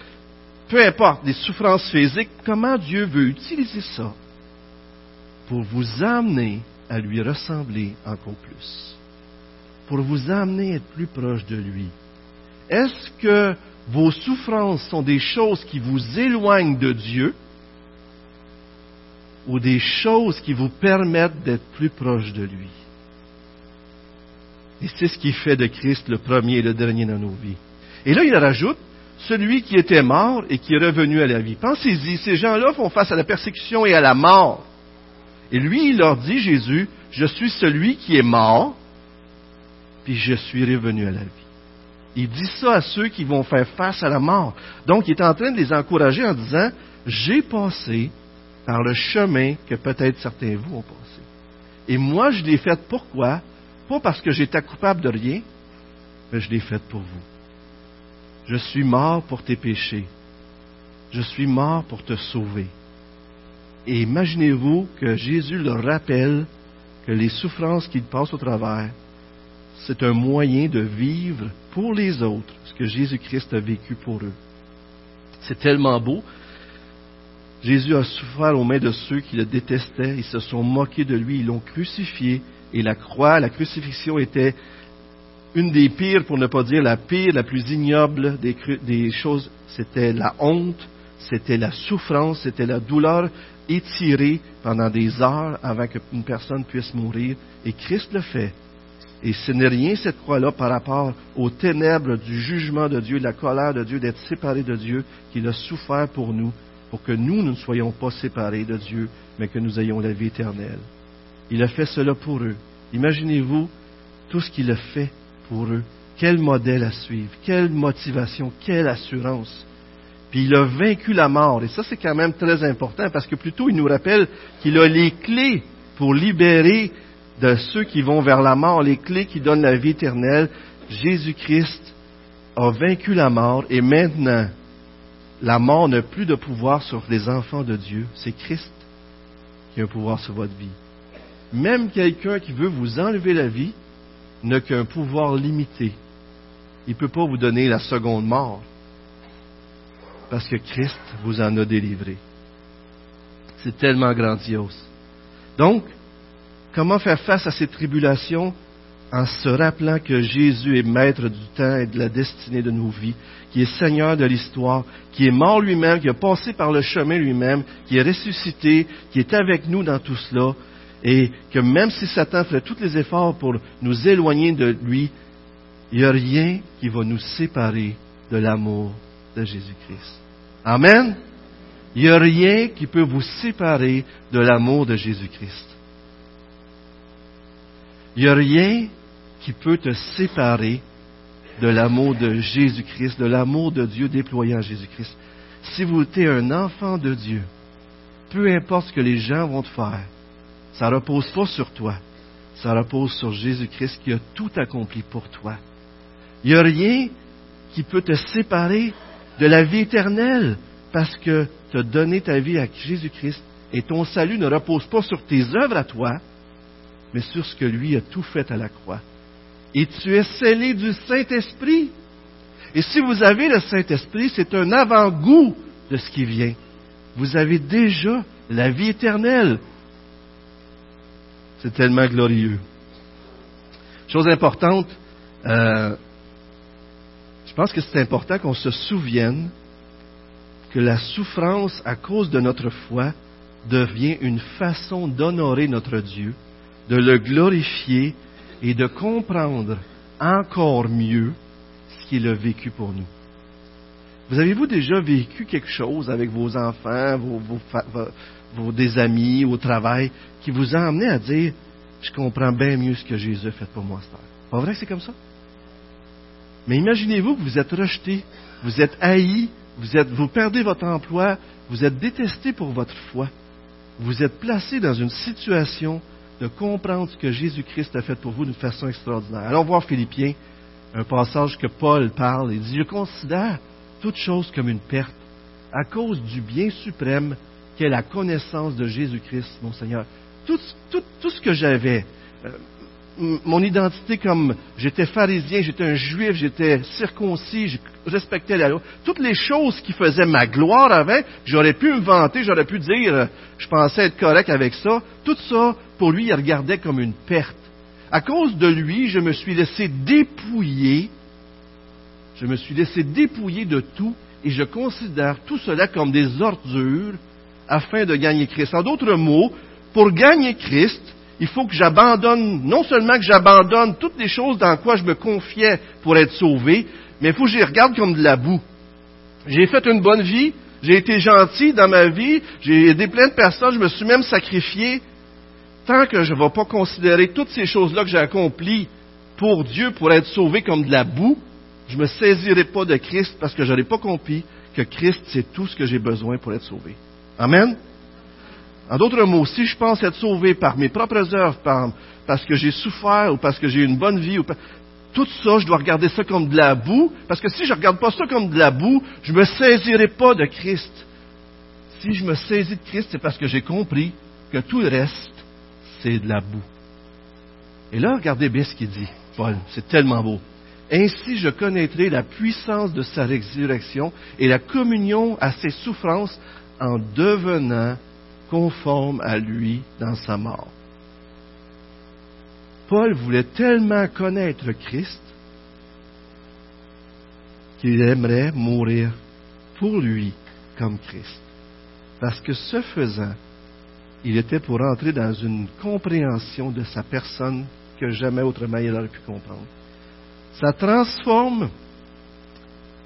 peu importe, des souffrances physiques, comment Dieu veut utiliser ça pour vous amener à lui ressembler encore plus, pour vous amener à être plus proche de lui. Est-ce que vos souffrances sont des choses qui vous éloignent de Dieu ou des choses qui vous permettent d'être plus proche de lui? Et c'est ce qui fait de Christ le premier et le dernier dans nos vies. Et là, il rajoute, celui qui était mort et qui est revenu à la vie. Pensez-y, ces gens-là font face à la persécution et à la mort. Et lui, il leur dit, Jésus, je suis celui qui est mort, puis je suis revenu à la vie. Il dit ça à ceux qui vont faire face à la mort. Donc, il est en train de les encourager en disant, j'ai passé par le chemin que peut-être certains de vous ont passé. Et moi, je l'ai fait pourquoi? Pas parce que j'étais coupable de rien, mais je l'ai fait pour vous. Je suis mort pour tes péchés. Je suis mort pour te sauver. Et imaginez-vous que Jésus leur rappelle que les souffrances qu'ils passent au travers, c'est un moyen de vivre pour les autres ce que Jésus-Christ a vécu pour eux. C'est tellement beau. Jésus a souffert aux mains de ceux qui le détestaient. Ils se sont moqués de lui. Ils l'ont crucifié. Et la croix, la crucifixion était une des pires, pour ne pas dire la pire, la plus ignoble des, des choses. C'était la honte, c'était la souffrance, c'était la douleur étirée pendant des heures avant qu'une personne puisse mourir. Et Christ le fait. Et ce n'est rien, cette croix-là, par rapport aux ténèbres du jugement de Dieu, de la colère de Dieu, d'être séparé de Dieu, qu'il a souffert pour nous, pour que nous, nous ne soyons pas séparés de Dieu, mais que nous ayons la vie éternelle. Il a fait cela pour eux. Imaginez-vous tout ce qu'il a fait pour eux. Quel modèle à suivre, quelle motivation, quelle assurance. Puis il a vaincu la mort. Et ça, c'est quand même très important, parce que plutôt, il nous rappelle qu'il a les clés pour libérer de ceux qui vont vers la mort, les clés qui donnent la vie éternelle. Jésus-Christ a vaincu la mort et maintenant, la mort n'a plus de pouvoir sur les enfants de Dieu. C'est Christ qui a un pouvoir sur votre vie. Même quelqu'un qui veut vous enlever la vie n'a qu'un pouvoir limité. Il ne peut pas vous donner la seconde mort parce que Christ vous en a délivré. C'est tellement grandiose. Donc, comment faire face à ces tribulations en se rappelant que Jésus est maître du temps et de la destinée de nos vies, qui est Seigneur de l'histoire, qui est mort lui-même, qui a passé par le chemin lui-même, qui est ressuscité, qui est avec nous dans tout cela, et que même si Satan ferait tous les efforts pour nous éloigner de lui, il n'y a rien qui va nous séparer de l'amour de Jésus-Christ. Amen? Il n'y a rien qui peut vous séparer de l'amour de Jésus-Christ. Il n'y a rien qui peut te séparer de l'amour de Jésus-Christ, de l'amour de Dieu déployé en Jésus-Christ. Si vous êtes un enfant de Dieu, peu importe ce que les gens vont te faire, ça ne repose pas sur toi. Ça repose sur Jésus-Christ qui a tout accompli pour toi. Il n'y a rien qui peut te séparer de la vie éternelle parce que tu as donné ta vie à Jésus-Christ et ton salut ne repose pas sur tes œuvres à toi, mais sur ce que lui a tout fait à la croix. et tu es scellé du Saint-Esprit. Et si vous avez le Saint-Esprit, c'est un avant-goût de ce qui vient. Vous avez déjà la vie éternelle. C'est tellement glorieux. Chose importante, euh, je pense que c'est important qu'on se souvienne que la souffrance à cause de notre foi devient une façon d'honorer notre Dieu, de le glorifier et de comprendre encore mieux ce qu'il a vécu pour nous. Vous avez-vous déjà vécu quelque chose avec vos enfants, vos, vos, vos des amis, au travail, qui vous a amené à dire « Je comprends bien mieux ce que Jésus a fait pour moi, cette heure. » Pas vrai que c'est comme ça? Mais imaginez-vous que vous êtes rejeté, vous êtes haï, vous, êtes, vous perdez votre emploi, vous êtes détesté pour votre foi. Vous êtes placé dans une situation de comprendre ce que Jésus-Christ a fait pour vous d'une façon extraordinaire. Allons voir Philippiens, un passage que Paul parle. Il dit « Je considère toute chose comme une perte à cause du bien suprême qu'est la connaissance de Jésus-Christ, mon Seigneur. » Tout, tout, tout ce que j'avais, euh, mon identité comme j'étais pharisien, j'étais un juif, j'étais circoncis, je respectais la loi, toutes les choses qui faisaient ma gloire avant, j'aurais pu me vanter, j'aurais pu dire, euh, je pensais être correct avec ça, tout ça, pour lui, il regardait comme une perte. À cause de lui, je me suis laissé dépouiller, je me suis laissé dépouiller de tout, et je considère tout cela comme des ordures afin de gagner Christ. En d'autres mots, pour gagner Christ, il faut que j'abandonne, non seulement que j'abandonne toutes les choses dans quoi je me confiais pour être sauvé, mais il faut que je les regarde comme de la boue. J'ai fait une bonne vie, j'ai été gentil dans ma vie, j'ai aidé plein de personnes, je me suis même sacrifié. Tant que je ne vais pas considérer toutes ces choses-là que j'ai accomplies pour Dieu, pour être sauvé comme de la boue, je ne me saisirai pas de Christ parce que je n'aurai pas compris que Christ, c'est tout ce que j'ai besoin pour être sauvé. Amen? En d'autres mots, si je pense être sauvé par mes propres œuvres, par, parce que j'ai souffert ou parce que j'ai une bonne vie, ou, tout ça, je dois regarder ça comme de la boue, parce que si je ne regarde pas ça comme de la boue, je ne me saisirai pas de Christ. Si je me saisis de Christ, c'est parce que j'ai compris que tout le reste, c'est de la boue. Et là, regardez bien ce qu'il dit, Paul, c'est tellement beau. Ainsi, je connaîtrai la puissance de sa résurrection et la communion à ses souffrances en devenant conforme à lui dans sa mort. Paul voulait tellement connaître Christ qu'il aimerait mourir pour lui comme Christ. Parce que ce faisant, il était pour entrer dans une compréhension de sa personne que jamais autrement il n'aurait pu comprendre. Ça transforme,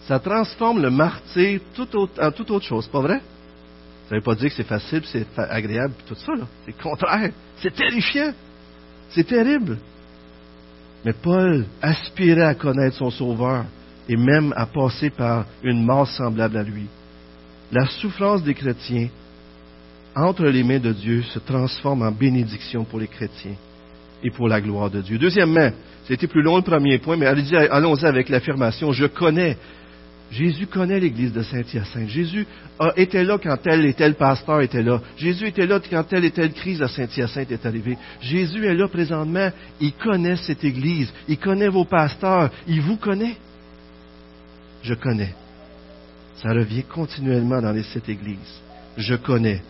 ça transforme le martyr tout autre, en toute autre chose, pas vrai? Ça ne veut pas dire que c'est facile, c'est agréable, tout ça, là. C'est le contraire. C'est terrifiant. C'est terrible. Mais Paul aspirait à connaître son Sauveur et même à passer par une mort semblable à lui. La souffrance des chrétiens, entre les mains de Dieu, se transforme en bénédiction pour les chrétiens et pour la gloire de Dieu. Deuxièmement, c'était plus long le premier point, mais allons-y avec l'affirmation « Je connais ». Jésus connaît l'église de Saint-Hyacinthe. Jésus était là quand tel et tel pasteur était là. Jésus était là quand telle et telle crise à Saint-Hyacinthe est arrivée. Jésus est là présentement. Il connaît cette église. Il connaît vos pasteurs. Il vous connaît. Je connais. Ça revient continuellement dans les sept églises. Je connais.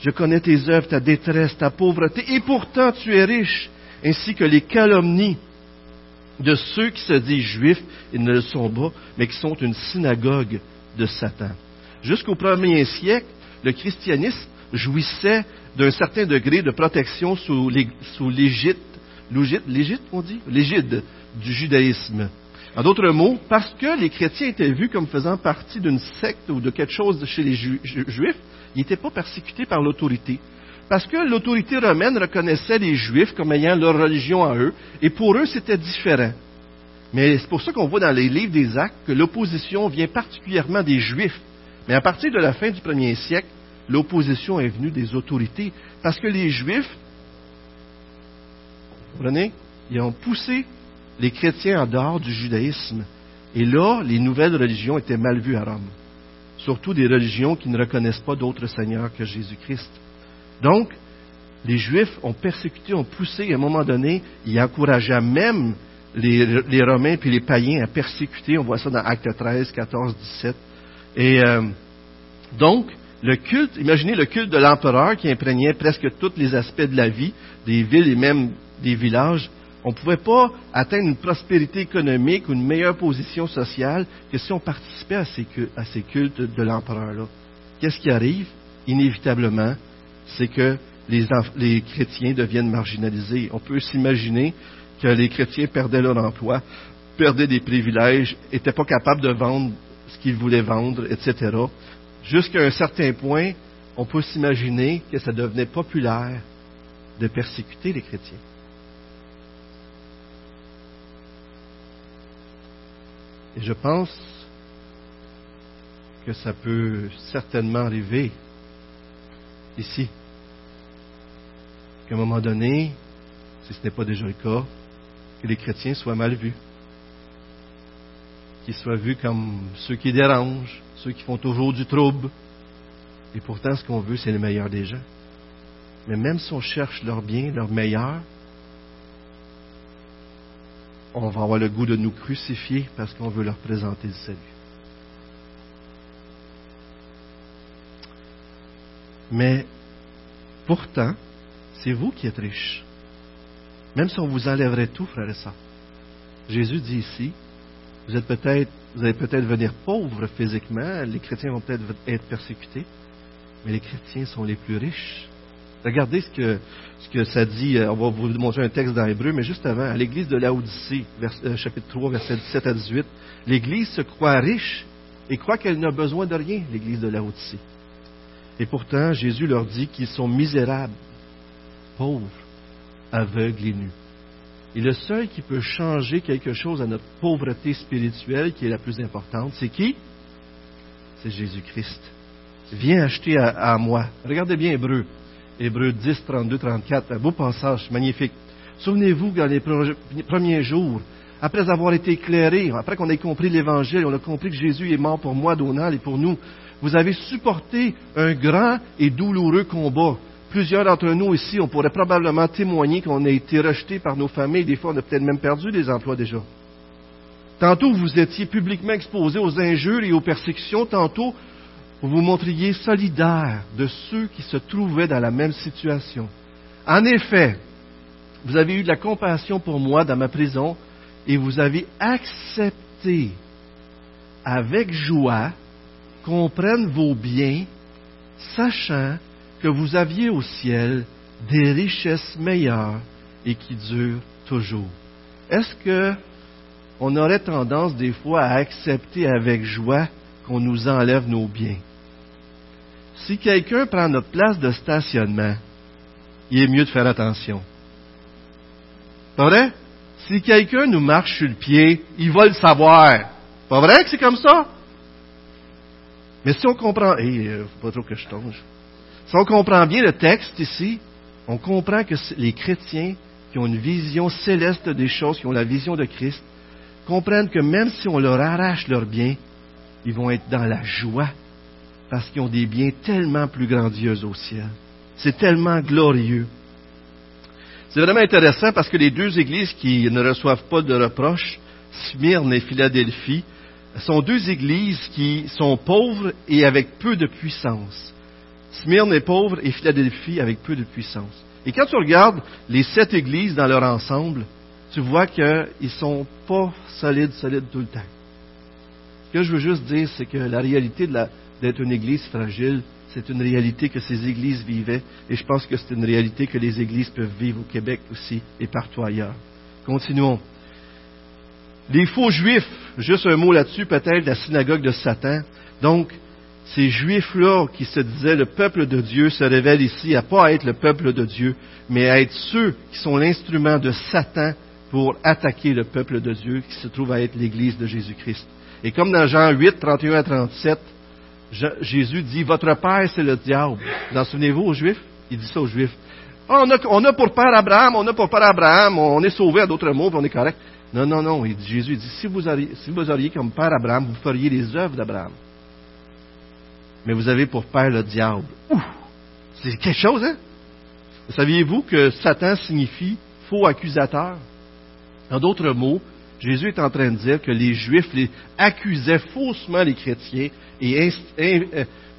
Je connais tes œuvres, ta détresse, ta pauvreté. Et pourtant, tu es riche. Ainsi que les calomnies de ceux qui se disent juifs, ils ne le sont pas, mais qui sont une synagogue de Satan. Jusqu'au premier siècle, le christianisme jouissait d'un certain degré de protection sous l'égide, l'égide, on dit, l'égide du judaïsme. En d'autres mots, parce que les chrétiens étaient vus comme faisant partie d'une secte ou de quelque chose chez les ju- ju- juifs, ils n'étaient pas persécutés par l'autorité. Parce que l'autorité romaine reconnaissait les Juifs comme ayant leur religion à eux, et pour eux, c'était différent. Mais c'est pour ça qu'on voit dans les livres des Actes que l'opposition vient particulièrement des Juifs. Mais à partir de la fin du premier siècle, l'opposition est venue des autorités, parce que les Juifs, comprenez, ils ont poussé les chrétiens en dehors du judaïsme. Et là, les nouvelles religions étaient mal vues à Rome, surtout des religions qui ne reconnaissent pas d'autre Seigneur que Jésus-Christ. Donc, les Juifs ont persécuté, ont poussé, à un moment donné, ils encourageaient même les, les Romains puis les païens à persécuter. On voit ça dans Actes treize, quatorze, dix-sept. Et euh, donc, le culte, imaginez le culte de l'empereur qui imprégnait presque tous les aspects de la vie, des villes et même des villages. On ne pouvait pas atteindre une prospérité économique ou une meilleure position sociale que si on participait à ces, à ces cultes de l'empereur-là. Qu'est-ce qui arrive? Inévitablement, c'est que les, les chrétiens deviennent marginalisés. On peut s'imaginer que les chrétiens perdaient leur emploi, perdaient des privilèges, n'étaient pas capables de vendre ce qu'ils voulaient vendre, et cetera. Jusqu'à un certain point, on peut s'imaginer que ça devenait populaire de persécuter les chrétiens. Et je pense que ça peut certainement arriver ici, qu'à un moment donné, si ce n'est pas déjà le cas, que les chrétiens soient mal vus, qu'ils soient vus comme ceux qui dérangent, ceux qui font toujours du trouble. Et pourtant, ce qu'on veut, c'est le meilleur des gens. Mais même si on cherche leur bien, leur meilleur, on va avoir le goût de nous crucifier parce qu'on veut leur présenter le salut. Mais pourtant, c'est vous qui êtes riches. Même si on vous enlèverait tout, frères et sœurs. Jésus dit ici, vous êtes peut-être, vous allez peut-être venir pauvres physiquement, les chrétiens vont peut-être être persécutés, mais les chrétiens sont les plus riches. Regardez ce que, ce que ça dit. On va vous montrer un texte dans Hébreu, mais juste avant, à l'église de Laodicée, vers, euh, chapitre trois, versets dix-sept à dix-huit, l'église se croit riche et croit qu'elle n'a besoin de rien, l'église de Laodicée. Et pourtant, Jésus leur dit qu'ils sont misérables, pauvres, aveugles et nus. Et le seul qui peut changer quelque chose à notre pauvreté spirituelle, qui est la plus importante, c'est qui? C'est Jésus-Christ. Viens acheter à, à moi. Regardez bien Hébreu. Hébreux dix, trente-deux, trente-quatre, un beau passage, magnifique. Souvenez-vous que dans les premiers jours, après avoir été éclairés, après qu'on ait compris l'Évangile, on a compris que Jésus est mort pour moi, Donald, et pour nous, vous avez supporté un grand et douloureux combat. Plusieurs d'entre nous ici, on pourrait probablement témoigner qu'on a été rejetés par nos familles. Des fois, on a peut-être même perdu des emplois déjà. Tantôt, vous étiez publiquement exposés aux injures et aux persécutions. Tantôt, vous vous montriez solidaire de ceux qui se trouvaient dans la même situation. En effet, vous avez eu de la compassion pour moi dans ma prison et vous avez accepté avec joie qu'on prenne vos biens, sachant que vous aviez au ciel des richesses meilleures et qui durent toujours. Est-ce que on aurait tendance des fois à accepter avec joie qu'on nous enlève nos biens? Si quelqu'un prend notre place de stationnement, il est mieux de faire attention. Pas vrai? Si quelqu'un nous marche sur le pied, il va le savoir. Pas vrai que c'est comme ça? Mais si on comprend... Hé, hey, euh, faut pas trop que je tombe. Si on comprend bien le texte ici, on comprend que les chrétiens qui ont une vision céleste des choses, qui ont la vision de Christ, comprennent que même si on leur arrache leurs biens, ils vont être dans la joie parce qu'ils ont des biens tellement plus grandioses au ciel. C'est tellement glorieux. C'est vraiment intéressant parce que les deux églises qui ne reçoivent pas de reproches, Smyrne et Philadelphie, sont deux églises qui sont pauvres et avec peu de puissance. Smyrne est pauvre et Philadelphie avec peu de puissance. Et quand tu regardes les sept églises dans leur ensemble, tu vois qu'ils ne sont pas solides, solides tout le temps. Ce que je veux juste dire, c'est que la réalité de la, d'être une église fragile, c'est une réalité que ces églises vivaient. Et je pense que c'est une réalité que les églises peuvent vivre au Québec aussi et partout ailleurs. Continuons. Les faux juifs, juste un mot là-dessus peut-être, la synagogue de Satan. Donc, ces juifs-là qui se disaient le peuple de Dieu se révèlent ici à ne pas être le peuple de Dieu, mais à être ceux qui sont l'instrument de Satan pour attaquer le peuple de Dieu qui se trouve à être l'Église de Jésus-Christ. Et comme dans Jean huit, trente et un à trente-sept, Jésus dit « Votre père, c'est le diable ». Vous en souvenez-vous aux Juifs? Il dit ça aux Juifs. Oh, on, a, on a pour père Abraham, on a pour père Abraham, on est sauvé à d'autres mots, puis on est correct. Non, non, non. Il dit, Jésus dit si vous, auriez, si vous auriez comme père Abraham, vous feriez les œuvres d'Abraham. Mais vous avez pour père le diable. Ouh! C'est quelque chose, hein? Saviez-vous que Satan signifie faux accusateur? En d'autres mots, Jésus est en train de dire que les Juifs les accusaient faussement les chrétiens et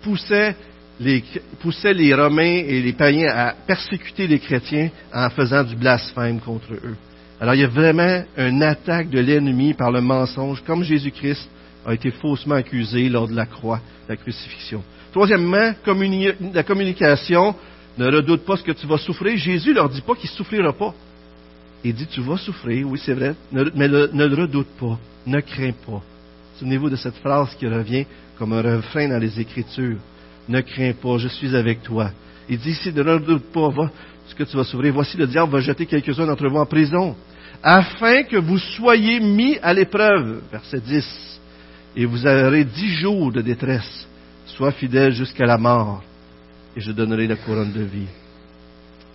poussaient les, poussaient les Romains et les païens à persécuter les chrétiens en faisant du blasphème contre eux. Alors, il y a vraiment une attaque de l'ennemi par le mensonge, comme Jésus-Christ a été faussement accusé lors de la croix, de la crucifixion. Troisièmement, communi- la communication, ne redoute pas ce que tu vas souffrir. Jésus leur dit pas qu'il souffrira pas. Il dit, tu vas souffrir, oui, c'est vrai, mais le, ne le redoute pas, ne crains pas. Souvenez-vous de cette phrase qui revient comme un refrain dans les Écritures. Ne crains pas, je suis avec toi. Il dit ici, ne redoute pas va, ce que tu vas souffrir. Voici, le diable va jeter quelques-uns d'entre vous en prison, afin que vous soyez mis à l'épreuve. Verset dix. Et vous aurez dix jours de détresse. Sois fidèle jusqu'à la mort, et je donnerai la couronne de vie.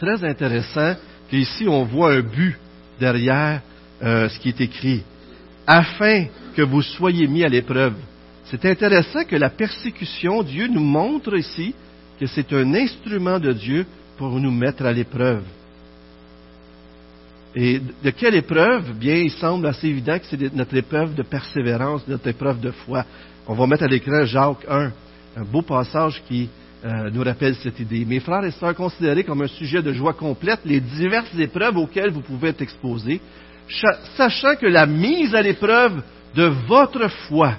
Très intéressant qu'ici, on voit un but derrière euh, ce qui est écrit. Afin que vous soyez mis à l'épreuve. C'est intéressant que la persécution, Dieu nous montre ici que c'est un instrument de Dieu pour nous mettre à l'épreuve. Et de quelle épreuve? Bien, il semble assez évident que c'est notre épreuve de persévérance, notre épreuve de foi. On va mettre à l'écran Jacques un, un beau passage qui Euh, nous rappelle cette idée. Mes frères et sœurs, considérez comme un sujet de joie complète les diverses épreuves auxquelles vous pouvez être exposés, sachant que la mise à l'épreuve de votre foi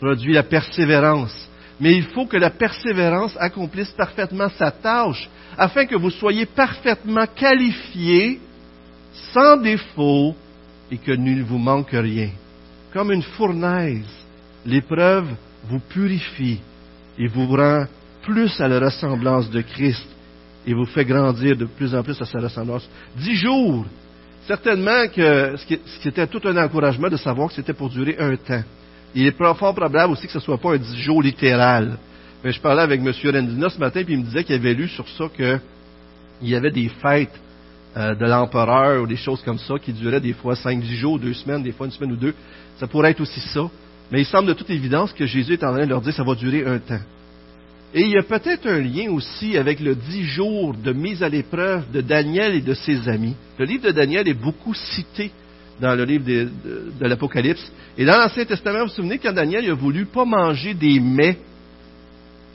produit la persévérance. Mais il faut que la persévérance accomplisse parfaitement sa tâche, afin que vous soyez parfaitement qualifiés, sans défaut, et que nul ne vous manque rien. Comme une fournaise, l'épreuve vous purifie. Il vous rend plus à la ressemblance de Christ et vous fait grandir de plus en plus à sa ressemblance. Dix jours, certainement que ce qui était tout un encouragement de savoir que c'était pour durer un temps. Il est fort probable aussi que ce ne soit pas un dix jours littéral. Mais je parlais avec M. Rendina ce matin et il me disait qu'il avait lu sur ça qu'il y avait des fêtes de l'empereur ou des choses comme ça qui duraient des fois cinq, dix jours, deux semaines, des fois une semaine ou deux. Ça pourrait être aussi ça. Mais il semble de toute évidence que Jésus est en train de leur dire que ça va durer un temps. Et il y a peut-être un lien aussi avec le dix jours de mise à l'épreuve de Daniel et de ses amis. Le livre de Daniel est beaucoup cité dans le livre de, de, de l'Apocalypse. Et dans l'Ancien Testament, vous vous souvenez quand Daniel a voulu pas manger des mets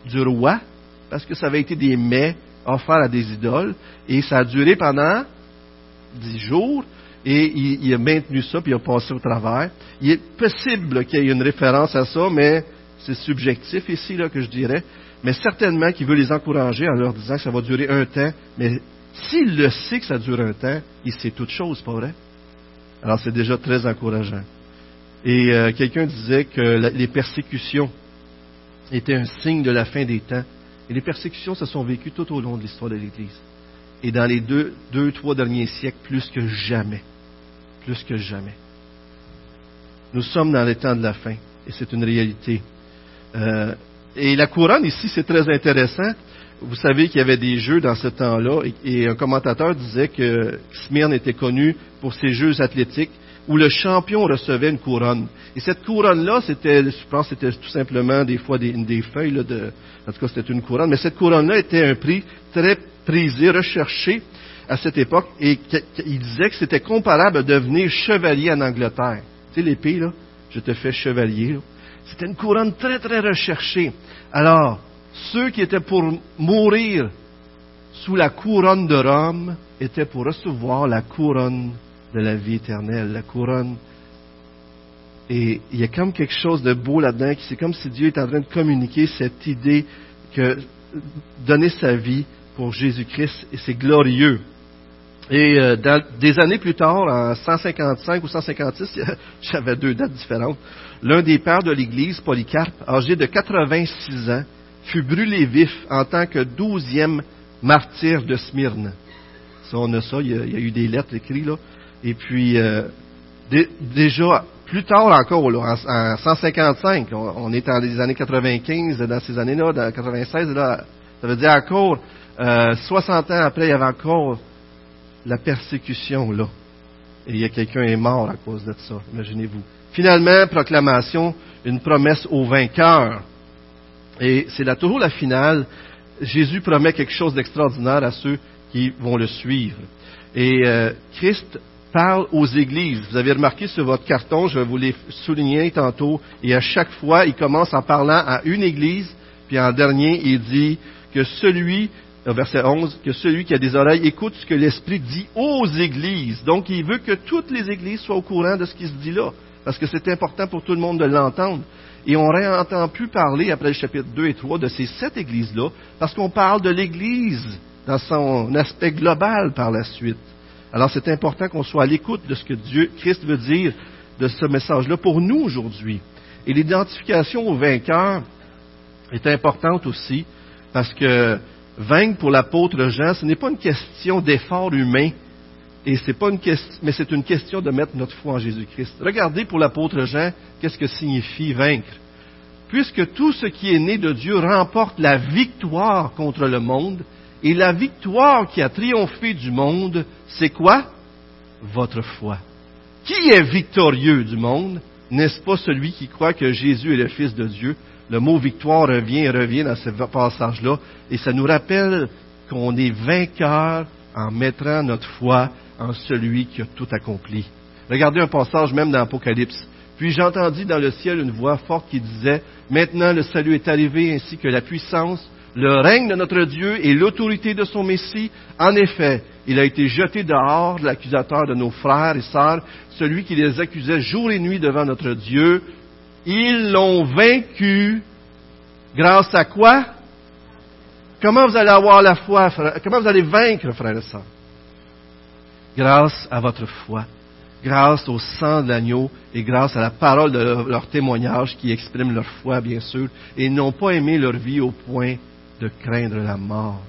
du roi, parce que ça avait été des mets offerts à des idoles, et ça a duré pendant dix jours. Et il, il a maintenu ça, puis il a passé au travers. Il est possible qu'il y ait une référence à ça, mais c'est subjectif ici, là, que je dirais. Mais certainement qu'il veut les encourager en leur disant que ça va durer un temps. Mais s'il le sait que ça dure un temps, il sait toute chose, pas vrai? Alors, c'est déjà très encourageant. Et euh, quelqu'un disait que la, les persécutions étaient un signe de la fin des temps. Et les persécutions se sont vécues tout au long de l'histoire de l'Église. Et dans les deux, deux, trois derniers siècles, plus que jamais. Plus que jamais. Nous sommes dans les temps de la fin, et c'est une réalité. Euh, et la couronne ici, c'est très intéressant. Vous savez qu'il y avait des jeux dans ce temps-là, et, et un commentateur disait que Smyrne était connu pour ses jeux athlétiques, où le champion recevait une couronne. Et cette couronne-là, c'était, je pense, c'était tout simplement des fois des, des feuilles, là, de, en tout cas, c'était une couronne. Mais cette couronne-là était un prix très prisé, recherché à cette époque, et il disait que c'était comparable à devenir chevalier en Angleterre. Tu sais, l'épée, là, je te fais chevalier, là. C'était une couronne très, très recherchée. Alors, ceux qui étaient pour mourir sous la couronne de Rome étaient pour recevoir la couronne de la vie éternelle, la couronne. Et il y a comme quelque chose de beau là-dedans, qui, c'est comme si Dieu est en train de communiquer cette idée que donner sa vie pour Jésus-Christ, et c'est glorieux. Et euh, dans, des années plus tard, en cent cinquante-cinq ou cent cinquante-six, j'avais deux dates différentes, l'un des pères de l'Église, Polycarpe, âgé de quatre-vingt-six ans, fut brûlé vif en tant que douzième martyr de Smyrne. Si on a ça, il y a, il y a eu des lettres écrites, là. Et puis, euh, d- déjà, plus tard encore, là, en, en cent cinquante-cinq, on, on est dans les années quatre-vingt-quinze, dans ces années-là, dans quatre-vingt-seize, là, ça veut dire encore, Euh, soixante ans après, il y avait encore la persécution, là. Et il y a quelqu'un qui est mort à cause de ça, imaginez-vous. Finalement, proclamation, une promesse aux vainqueurs. Et c'est là, toujours la finale. Jésus promet quelque chose d'extraordinaire à ceux qui vont le suivre. Et euh, Christ parle aux églises. Vous avez remarqué sur votre carton, je vais vous les souligner tantôt, et à chaque fois, il commence en parlant à une église, puis en dernier, il dit que celui, verset onze, que celui qui a des oreilles écoute ce que l'Esprit dit aux églises. Donc, il veut que toutes les églises soient au courant de ce qui se dit là, parce que c'est important pour tout le monde de l'entendre. Et on n'entend plus parler, après le chapitre deux et trois, de ces sept églises-là, parce qu'on parle de l'Église dans son aspect global par la suite. Alors, c'est important qu'on soit à l'écoute de ce que Dieu, Christ veut dire de ce message-là pour nous aujourd'hui. Et l'identification au vainqueur est importante aussi, parce que vaincre pour l'apôtre Jean, ce n'est pas une question d'effort humain, et c'est pas une question, mais c'est une question de mettre notre foi en Jésus-Christ. Regardez pour l'apôtre Jean, qu'est-ce que signifie vaincre? Puisque tout ce qui est né de Dieu remporte la victoire contre le monde, et la victoire qui a triomphé du monde, c'est quoi? Votre foi. Qui est victorieux du monde? N'est-ce pas celui qui croit que Jésus est le Fils de Dieu? Le mot victoire revient et revient dans ce passage-là, et ça nous rappelle qu'on est vainqueur en mettant notre foi en celui qui a tout accompli. Regardez un passage même dans l'Apocalypse. « Puis j'entendis dans le ciel une voix forte qui disait, « Maintenant le salut est arrivé, ainsi que la puissance, le règne de notre Dieu et l'autorité de son Messie. En effet, il a été jeté dehors, l'accusateur de nos frères et sœurs, celui qui les accusait jour et nuit devant notre Dieu. Ils l'ont vaincu. Grâce à quoi? Comment vous allez avoir la foi, frère? Comment vous allez vaincre, frères et sœurs? Grâce à votre foi, grâce au sang de l'agneau et grâce à la parole de leur, leur témoignage qui exprime leur foi, bien sûr, et ils n'ont pas aimé leur vie au point de craindre la mort.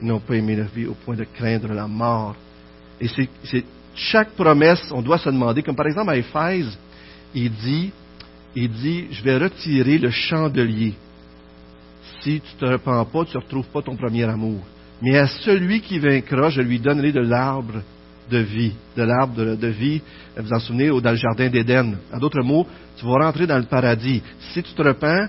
Ils n'ont pas aimé leur vie au point de craindre la mort. Et c'est, c'est chaque promesse, on doit se demander, comme par exemple à Éphèse, il dit, il dit, je vais retirer le chandelier. Si tu ne te repens pas, tu ne retrouves pas ton premier amour. Mais à celui qui vaincra, je lui donnerai de l'arbre de vie. De l'arbre de, de vie, vous vous en souvenez, dans le jardin d'Éden. En d'autres mots, tu vas rentrer dans le paradis. Si tu te repens,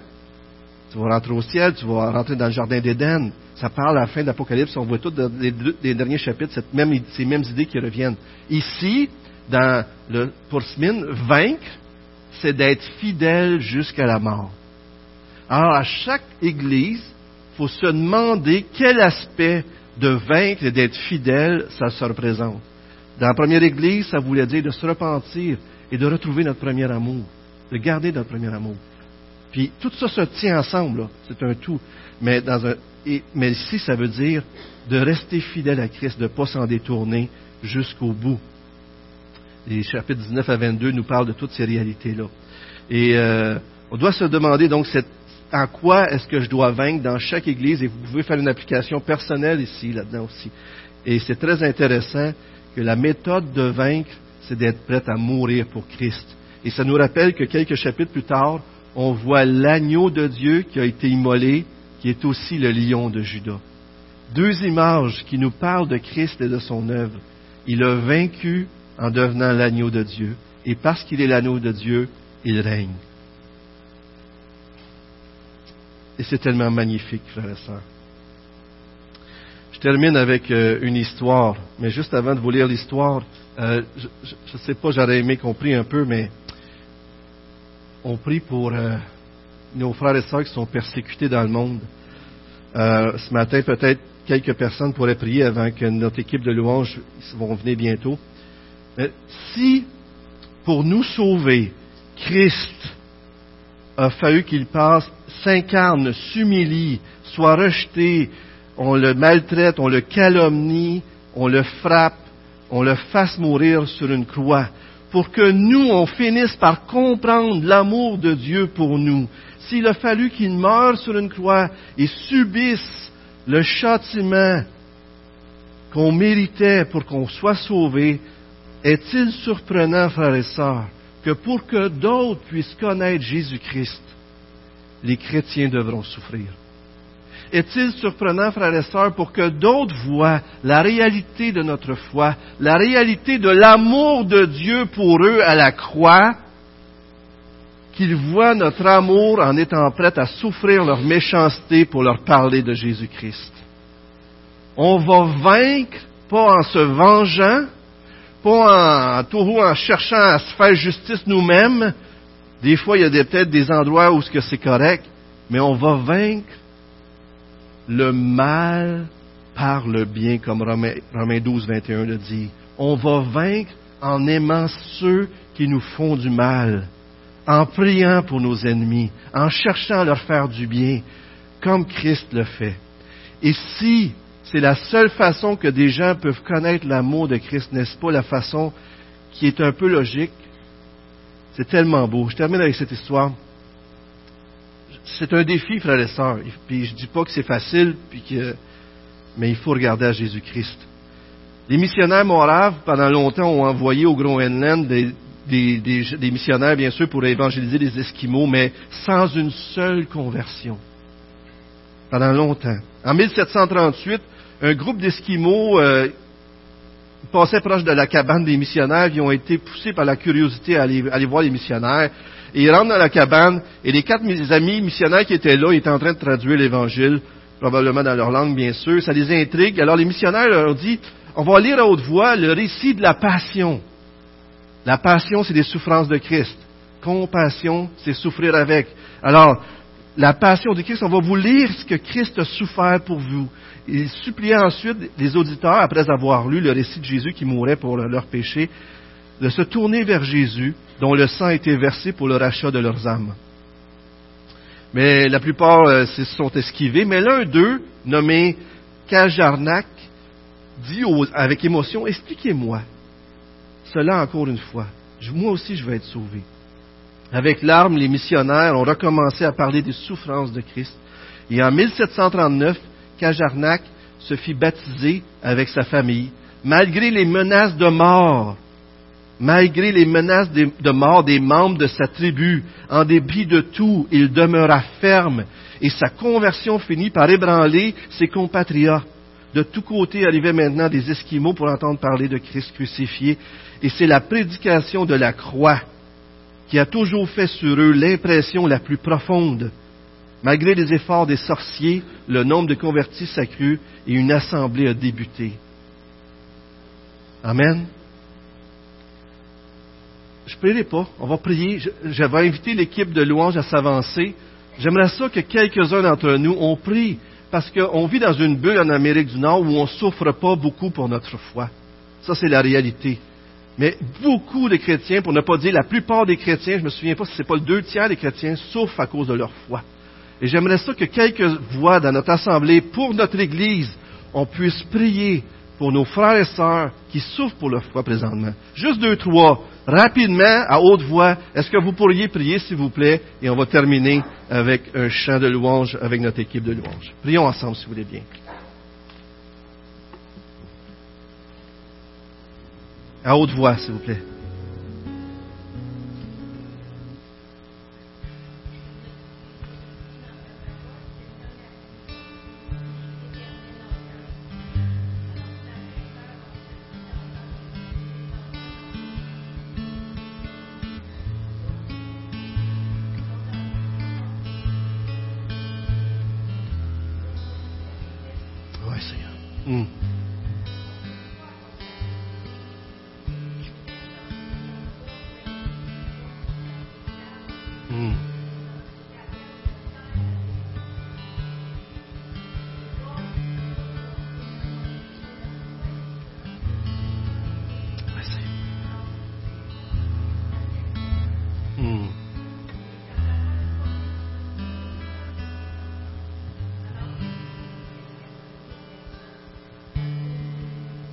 tu vas rentrer au ciel, tu vas rentrer dans le jardin d'Éden. Ça parle à la fin de l'Apocalypse, on voit tout dans les, les derniers chapitres, cette même, ces mêmes idées qui reviennent. Ici, dans le, pour Smyrne, vaincre, c'est d'être fidèle jusqu'à la mort. Alors, à chaque église, il faut se demander quel aspect de vaincre et d'être fidèle, ça se représente. Dans la première église, ça voulait dire de se repentir et de retrouver notre premier amour, de garder notre premier amour. Puis, tout ça se tient ensemble, là. C'est un tout. Mais, dans un, et, mais ici, ça veut dire de rester fidèle à Christ, de ne pas s'en détourner jusqu'au bout. Les chapitres dix-neuf à vingt-deux nous parlent de toutes ces réalités-là. Et euh, on doit se demander, donc, cette en quoi est-ce que je dois vaincre dans chaque église? Et vous pouvez faire une application personnelle ici, là-dedans aussi. Et c'est très intéressant que la méthode de vaincre, c'est d'être prête à mourir pour Christ. Et ça nous rappelle que quelques chapitres plus tard, on voit l'agneau de Dieu qui a été immolé, qui est aussi le lion de Juda. Deux images qui nous parlent de Christ et de son œuvre. Il a vaincu en devenant l'agneau de Dieu. Et parce qu'il est l'agneau de Dieu, il règne. Et c'est tellement magnifique, frères et sœurs. Je termine avec euh, une histoire, mais juste avant de vous lire l'histoire, euh, je ne sais pas, j'aurais aimé qu'on prie un peu, mais on prie pour euh, nos frères et sœurs qui sont persécutés dans le monde. Euh, ce matin, peut-être quelques personnes pourraient prier avant que notre équipe de louanges vont venir bientôt. Mais si, pour nous sauver, Christ a fallu qu'il passe, s'incarne, s'humilie, soit rejeté, on le maltraite, on le calomnie, on le frappe, on le fasse mourir sur une croix, pour que nous, on finisse par comprendre l'amour de Dieu pour nous. S'il a fallu qu'il meure sur une croix et subisse le châtiment qu'on méritait pour qu'on soit sauvé, est-il surprenant, frères et sœurs, que pour que d'autres puissent connaître Jésus-Christ, les chrétiens devront souffrir? Est-il surprenant, frères et sœurs, pour que d'autres voient la réalité de notre foi, la réalité de l'amour de Dieu pour eux à la croix, qu'ils voient notre amour en étant prêts à souffrir leur méchanceté pour leur parler de Jésus-Christ? On va vaincre, pas en se vengeant, pas en, toujours en cherchant à se faire justice nous-mêmes. Des fois, il y a des, peut-être des endroits où c'est correct, mais on va vaincre le mal par le bien, comme Romains douze, vingt et un le dit. On va vaincre en aimant ceux qui nous font du mal, en priant pour nos ennemis, en cherchant à leur faire du bien, comme Christ le fait. Et si c'est la seule façon que des gens peuvent connaître l'amour de Christ, n'est-ce pas la façon qui est un peu logique? C'est tellement beau. Je termine avec cette histoire. C'est un défi, frères et sœurs. Puis je ne dis pas que c'est facile, puis que... mais il faut regarder à Jésus-Christ. Les missionnaires moraves, pendant longtemps, ont envoyé au Groenland des, des, des, des missionnaires, bien sûr, pour évangéliser les Esquimaux, mais sans une seule conversion. Pendant longtemps. En mille sept cent trente-huit, un groupe d'Esquimaux euh, passait proche de la cabane des missionnaires. Ils ont été poussés par la curiosité à aller, à aller voir les missionnaires. Et ils rentrent dans la cabane, et les quatre amis missionnaires qui étaient là étaient en train de traduire l'Évangile, probablement dans leur langue, bien sûr. Ça les intrigue. Alors les missionnaires leur ont dit, on va lire à haute voix le récit de la passion. La passion, c'est les souffrances de Christ. Compassion, c'est souffrir avec. Alors, la passion du Christ, on va vous lire ce que Christ a souffert pour vous. Il suppliait ensuite les auditeurs, après avoir lu le récit de Jésus qui mourait pour leur péché, de se tourner vers Jésus, dont le sang a été versé pour le rachat de leurs âmes. Mais la plupart euh, se sont esquivés. Mais l'un d'eux, nommé Cajarnac, dit aux, avec émotion, « Expliquez-moi cela encore une fois. Je, moi aussi, je vais être sauvé. » Avec larmes, les missionnaires ont recommencé à parler des souffrances de Christ. Et en mille sept cent trente-neuf, Cajarnac se fit baptiser avec sa famille, malgré les menaces de mort. Malgré les menaces de mort des membres de sa tribu, en dépit de tout, il demeura ferme et sa conversion finit par ébranler ses compatriotes. De tous côtés arrivaient maintenant des Esquimaux pour entendre parler de Christ crucifié et c'est la prédication de la croix qui a toujours fait sur eux l'impression la plus profonde. Malgré les efforts des sorciers, le nombre de convertis s'accrut et une assemblée a débuté. Amen. Je ne prierai pas, on va prier. Je, je vais inviter l'équipe de louanges à s'avancer. J'aimerais ça que quelques-uns d'entre nous, on prie, parce qu'on vit dans une bulle en Amérique du Nord où on ne souffre pas beaucoup pour notre foi. Ça, c'est la réalité. Mais beaucoup de chrétiens, pour ne pas dire la plupart des chrétiens, je me souviens pas si ce n'est pas le deux tiers des chrétiens, souffrent à cause de leur foi. Et j'aimerais ça que quelques voix dans notre assemblée, pour notre Église, on puisse prier pour nos frères et sœurs qui souffrent pour leur foi présentement. Juste deux, trois, rapidement, à haute voix, est-ce que vous pourriez prier, s'il vous plaît? Et on va terminer avec un chant de louange avec notre équipe de louange. Prions ensemble, si vous voulez bien. À haute voix, s'il vous plaît.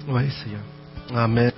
Oui, Seigneur. Amen.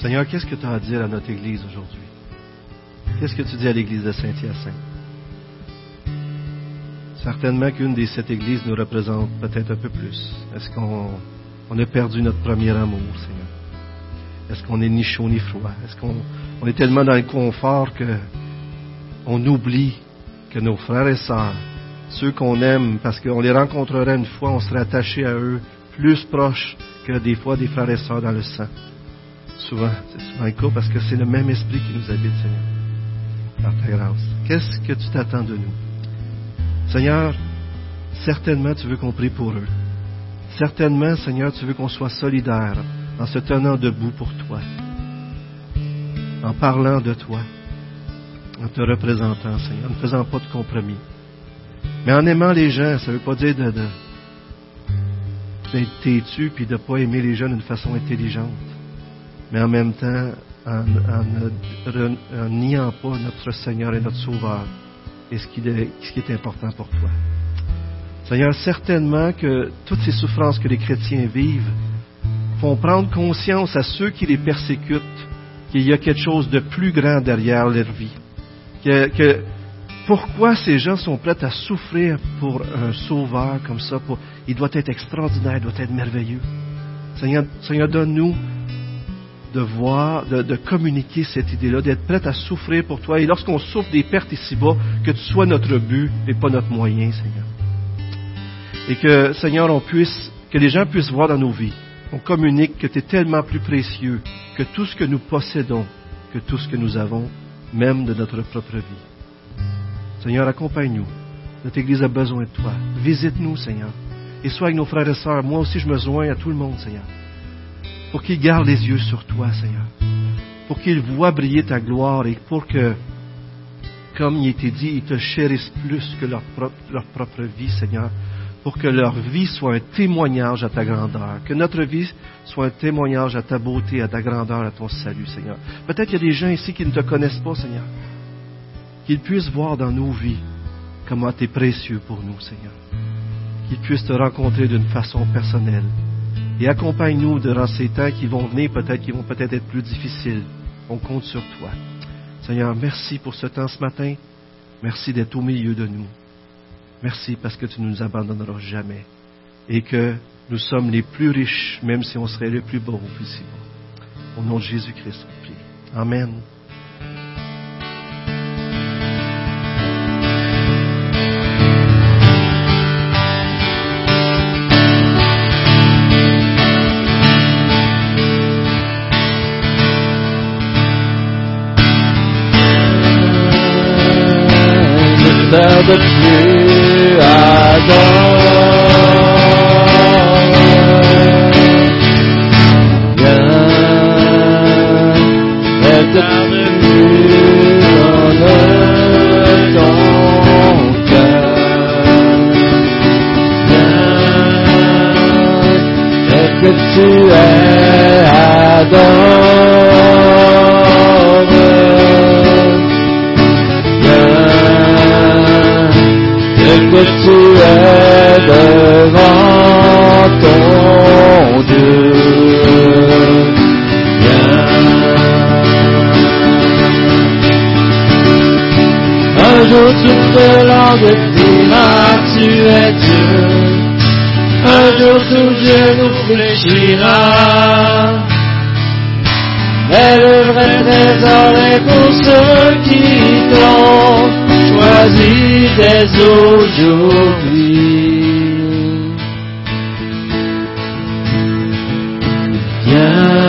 Seigneur, qu'est-ce que tu as à dire à notre Église aujourd'hui? Qu'est-ce que tu dis à l'Église de Saint-Hyacinthe? Certainement qu'une des sept Églises nous représente peut-être un peu plus. Est-ce qu'on on a perdu notre premier amour, Seigneur? Est-ce qu'on est ni chaud ni froid? Est-ce qu'on on est tellement dans le confort qu'on oublie que nos frères et sœurs, ceux qu'on aime, parce qu'on les rencontrerait une fois, on serait attaché à eux, plus proche que des fois des frères et sœurs dans le sang. Souvent, c'est souvent le cas parce que c'est le même esprit qui nous habite, Seigneur, par ta grâce. Qu'est-ce que tu t'attends de nous? Seigneur, certainement tu veux qu'on prie pour eux. Certainement, Seigneur, tu veux qu'on soit solidaires en se tenant debout pour toi, en parlant de toi, en te représentant, Seigneur, en ne faisant pas de compromis. Mais en aimant les gens, ça ne veut pas dire de, de, d'être têtu puis de ne pas aimer les gens d'une façon intelligente. Mais en même temps, en, en, en, en niant pas notre Seigneur et notre Sauveur et ce qui, ce qui est important pour toi. Seigneur, certainement que toutes ces souffrances que les chrétiens vivent font prendre conscience à ceux qui les persécutent qu'il y a quelque chose de plus grand derrière leur vie. Que, que, pourquoi ces gens sont prêts à souffrir pour un Sauveur comme ça? Pour, il doit être extraordinaire, il doit être merveilleux. Seigneur, Seigneur donne-nous de voir, de, de communiquer cette idée-là, d'être prêt à souffrir pour toi. Et lorsqu'on souffre des pertes ici-bas, que tu sois notre but et pas notre moyen, Seigneur. Et que, Seigneur, on puisse, que les gens puissent voir dans nos vies. On communique que tu es tellement plus précieux que tout ce que nous possédons, que tout ce que nous avons, même de notre propre vie. Seigneur, accompagne-nous. Notre Église a besoin de toi. Visite-nous, Seigneur. Et sois avec nos frères et sœurs. Moi aussi, je me joins à tout le monde, Seigneur. Pour qu'ils gardent les yeux sur toi, Seigneur. Pour qu'ils voient briller ta gloire et pour que, comme il était dit, ils te chérissent plus que leur propre, leur propre vie, Seigneur. Pour que leur vie soit un témoignage à ta grandeur. Que notre vie soit un témoignage à ta beauté, à ta grandeur, à ton salut, Seigneur. Peut-être qu'il y a des gens ici qui ne te connaissent pas, Seigneur. Qu'ils puissent voir dans nos vies comment tu es précieux pour nous, Seigneur. Qu'ils puissent te rencontrer d'une façon personnelle. Et accompagne-nous durant ces temps qui vont venir, peut-être qui vont peut-être être plus difficiles. On compte sur toi. Seigneur, merci pour ce temps ce matin. Merci d'être au milieu de nous. Merci parce que tu ne nous abandonneras jamais. Et que nous sommes les plus riches, même si on serait les plus pauvres ici-bas. Au nom de Jésus-Christ, on prie. Amen. That you adore, yeah, let down the new on earth, don't care, yeah, let that you adore. Que tu es devant ton Dieu. Viens. Un jour tu te langues et diras tu es Dieu. Un jour tout genou fléchira. Mais le vrai trésor est pour ceux qui t'ont choisis dès aujourd'hui. Viens,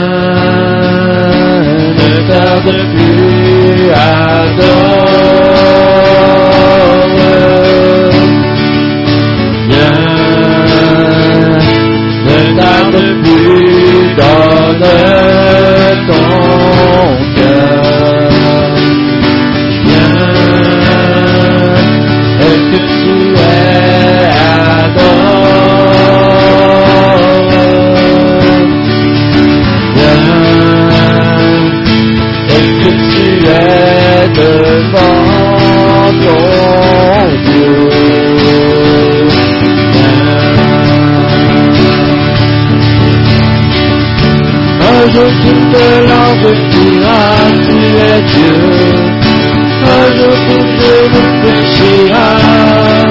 ne tarde plus, adore. Viens, ne tarde plus, donne ton cœur. Viens, est-ce que tu es de jour tu te l'envestiras, tu es Dieu. Un jour tu te réfléchiras.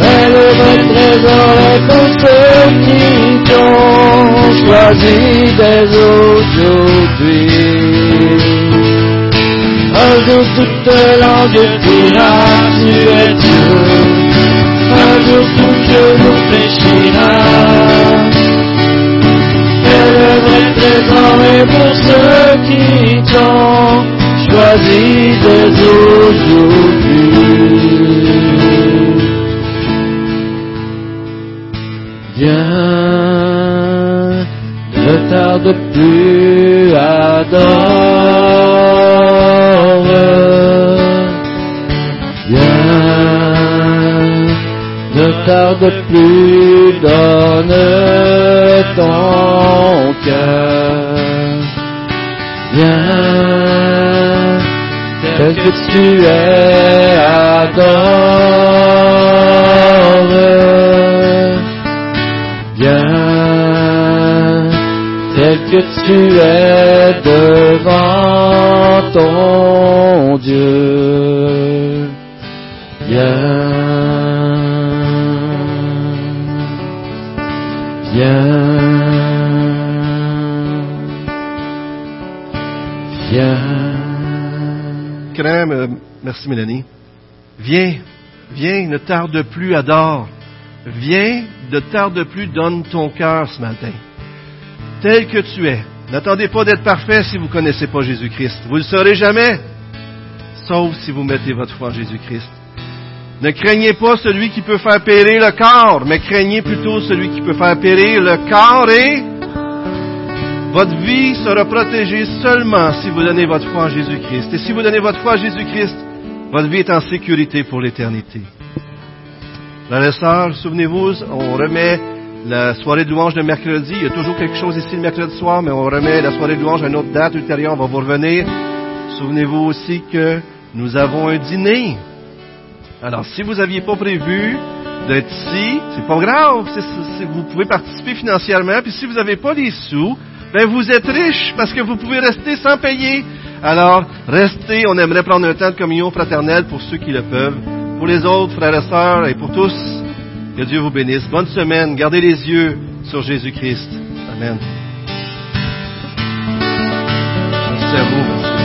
Mais le vrai trésor est pour ceux qui t'ont choisi dès aujourd'hui. Un jour toute langue dira, tu es Dieu. Un jour tout genou fléchira. Et le vrai présent est pour ceux qui t'ont choisi dès aujourd'hui. Viens, ne tarde plus à dormir. Ne tarde plus, donne ton cœur. Viens, tel que tu es, adore. Viens, tel que tu es devant ton Dieu. Viens. Viens, euh, merci Mélanie. Viens, viens, ne tarde plus, adore. Viens, ne tarde plus, donne ton cœur ce matin. Tel que tu es. N'attendez pas d'être parfait si vous ne connaissez pas Jésus-Christ. Vous ne le saurez jamais, sauf si vous mettez votre foi en Jésus-Christ. Ne craignez pas celui qui peut faire périr le corps, mais craignez plutôt celui qui peut faire périr le corps et votre vie sera protégée seulement si vous donnez votre foi en Jésus-Christ. Et si vous donnez votre foi en Jésus-Christ, votre vie est en sécurité pour l'éternité. Frères et sœurs, souvenez-vous, on remet la soirée de louange de mercredi. Il y a toujours quelque chose ici le mercredi soir, mais on remet la soirée de louange à une autre date ultérieure. On va vous revenir. Souvenez-vous aussi que nous avons un dîner. Alors, si vous n'aviez pas prévu d'être ici, c'est pas grave. C'est, c'est, vous pouvez participer financièrement. Puis si vous n'avez pas les sous, ben vous êtes riche parce que vous pouvez rester sans payer. Alors, restez. On aimerait prendre un temps de communion fraternelle pour ceux qui le peuvent. Pour les autres, frères et sœurs, et pour tous, que Dieu vous bénisse. Bonne semaine. Gardez les yeux sur Jésus-Christ. Amen. Merci à vous.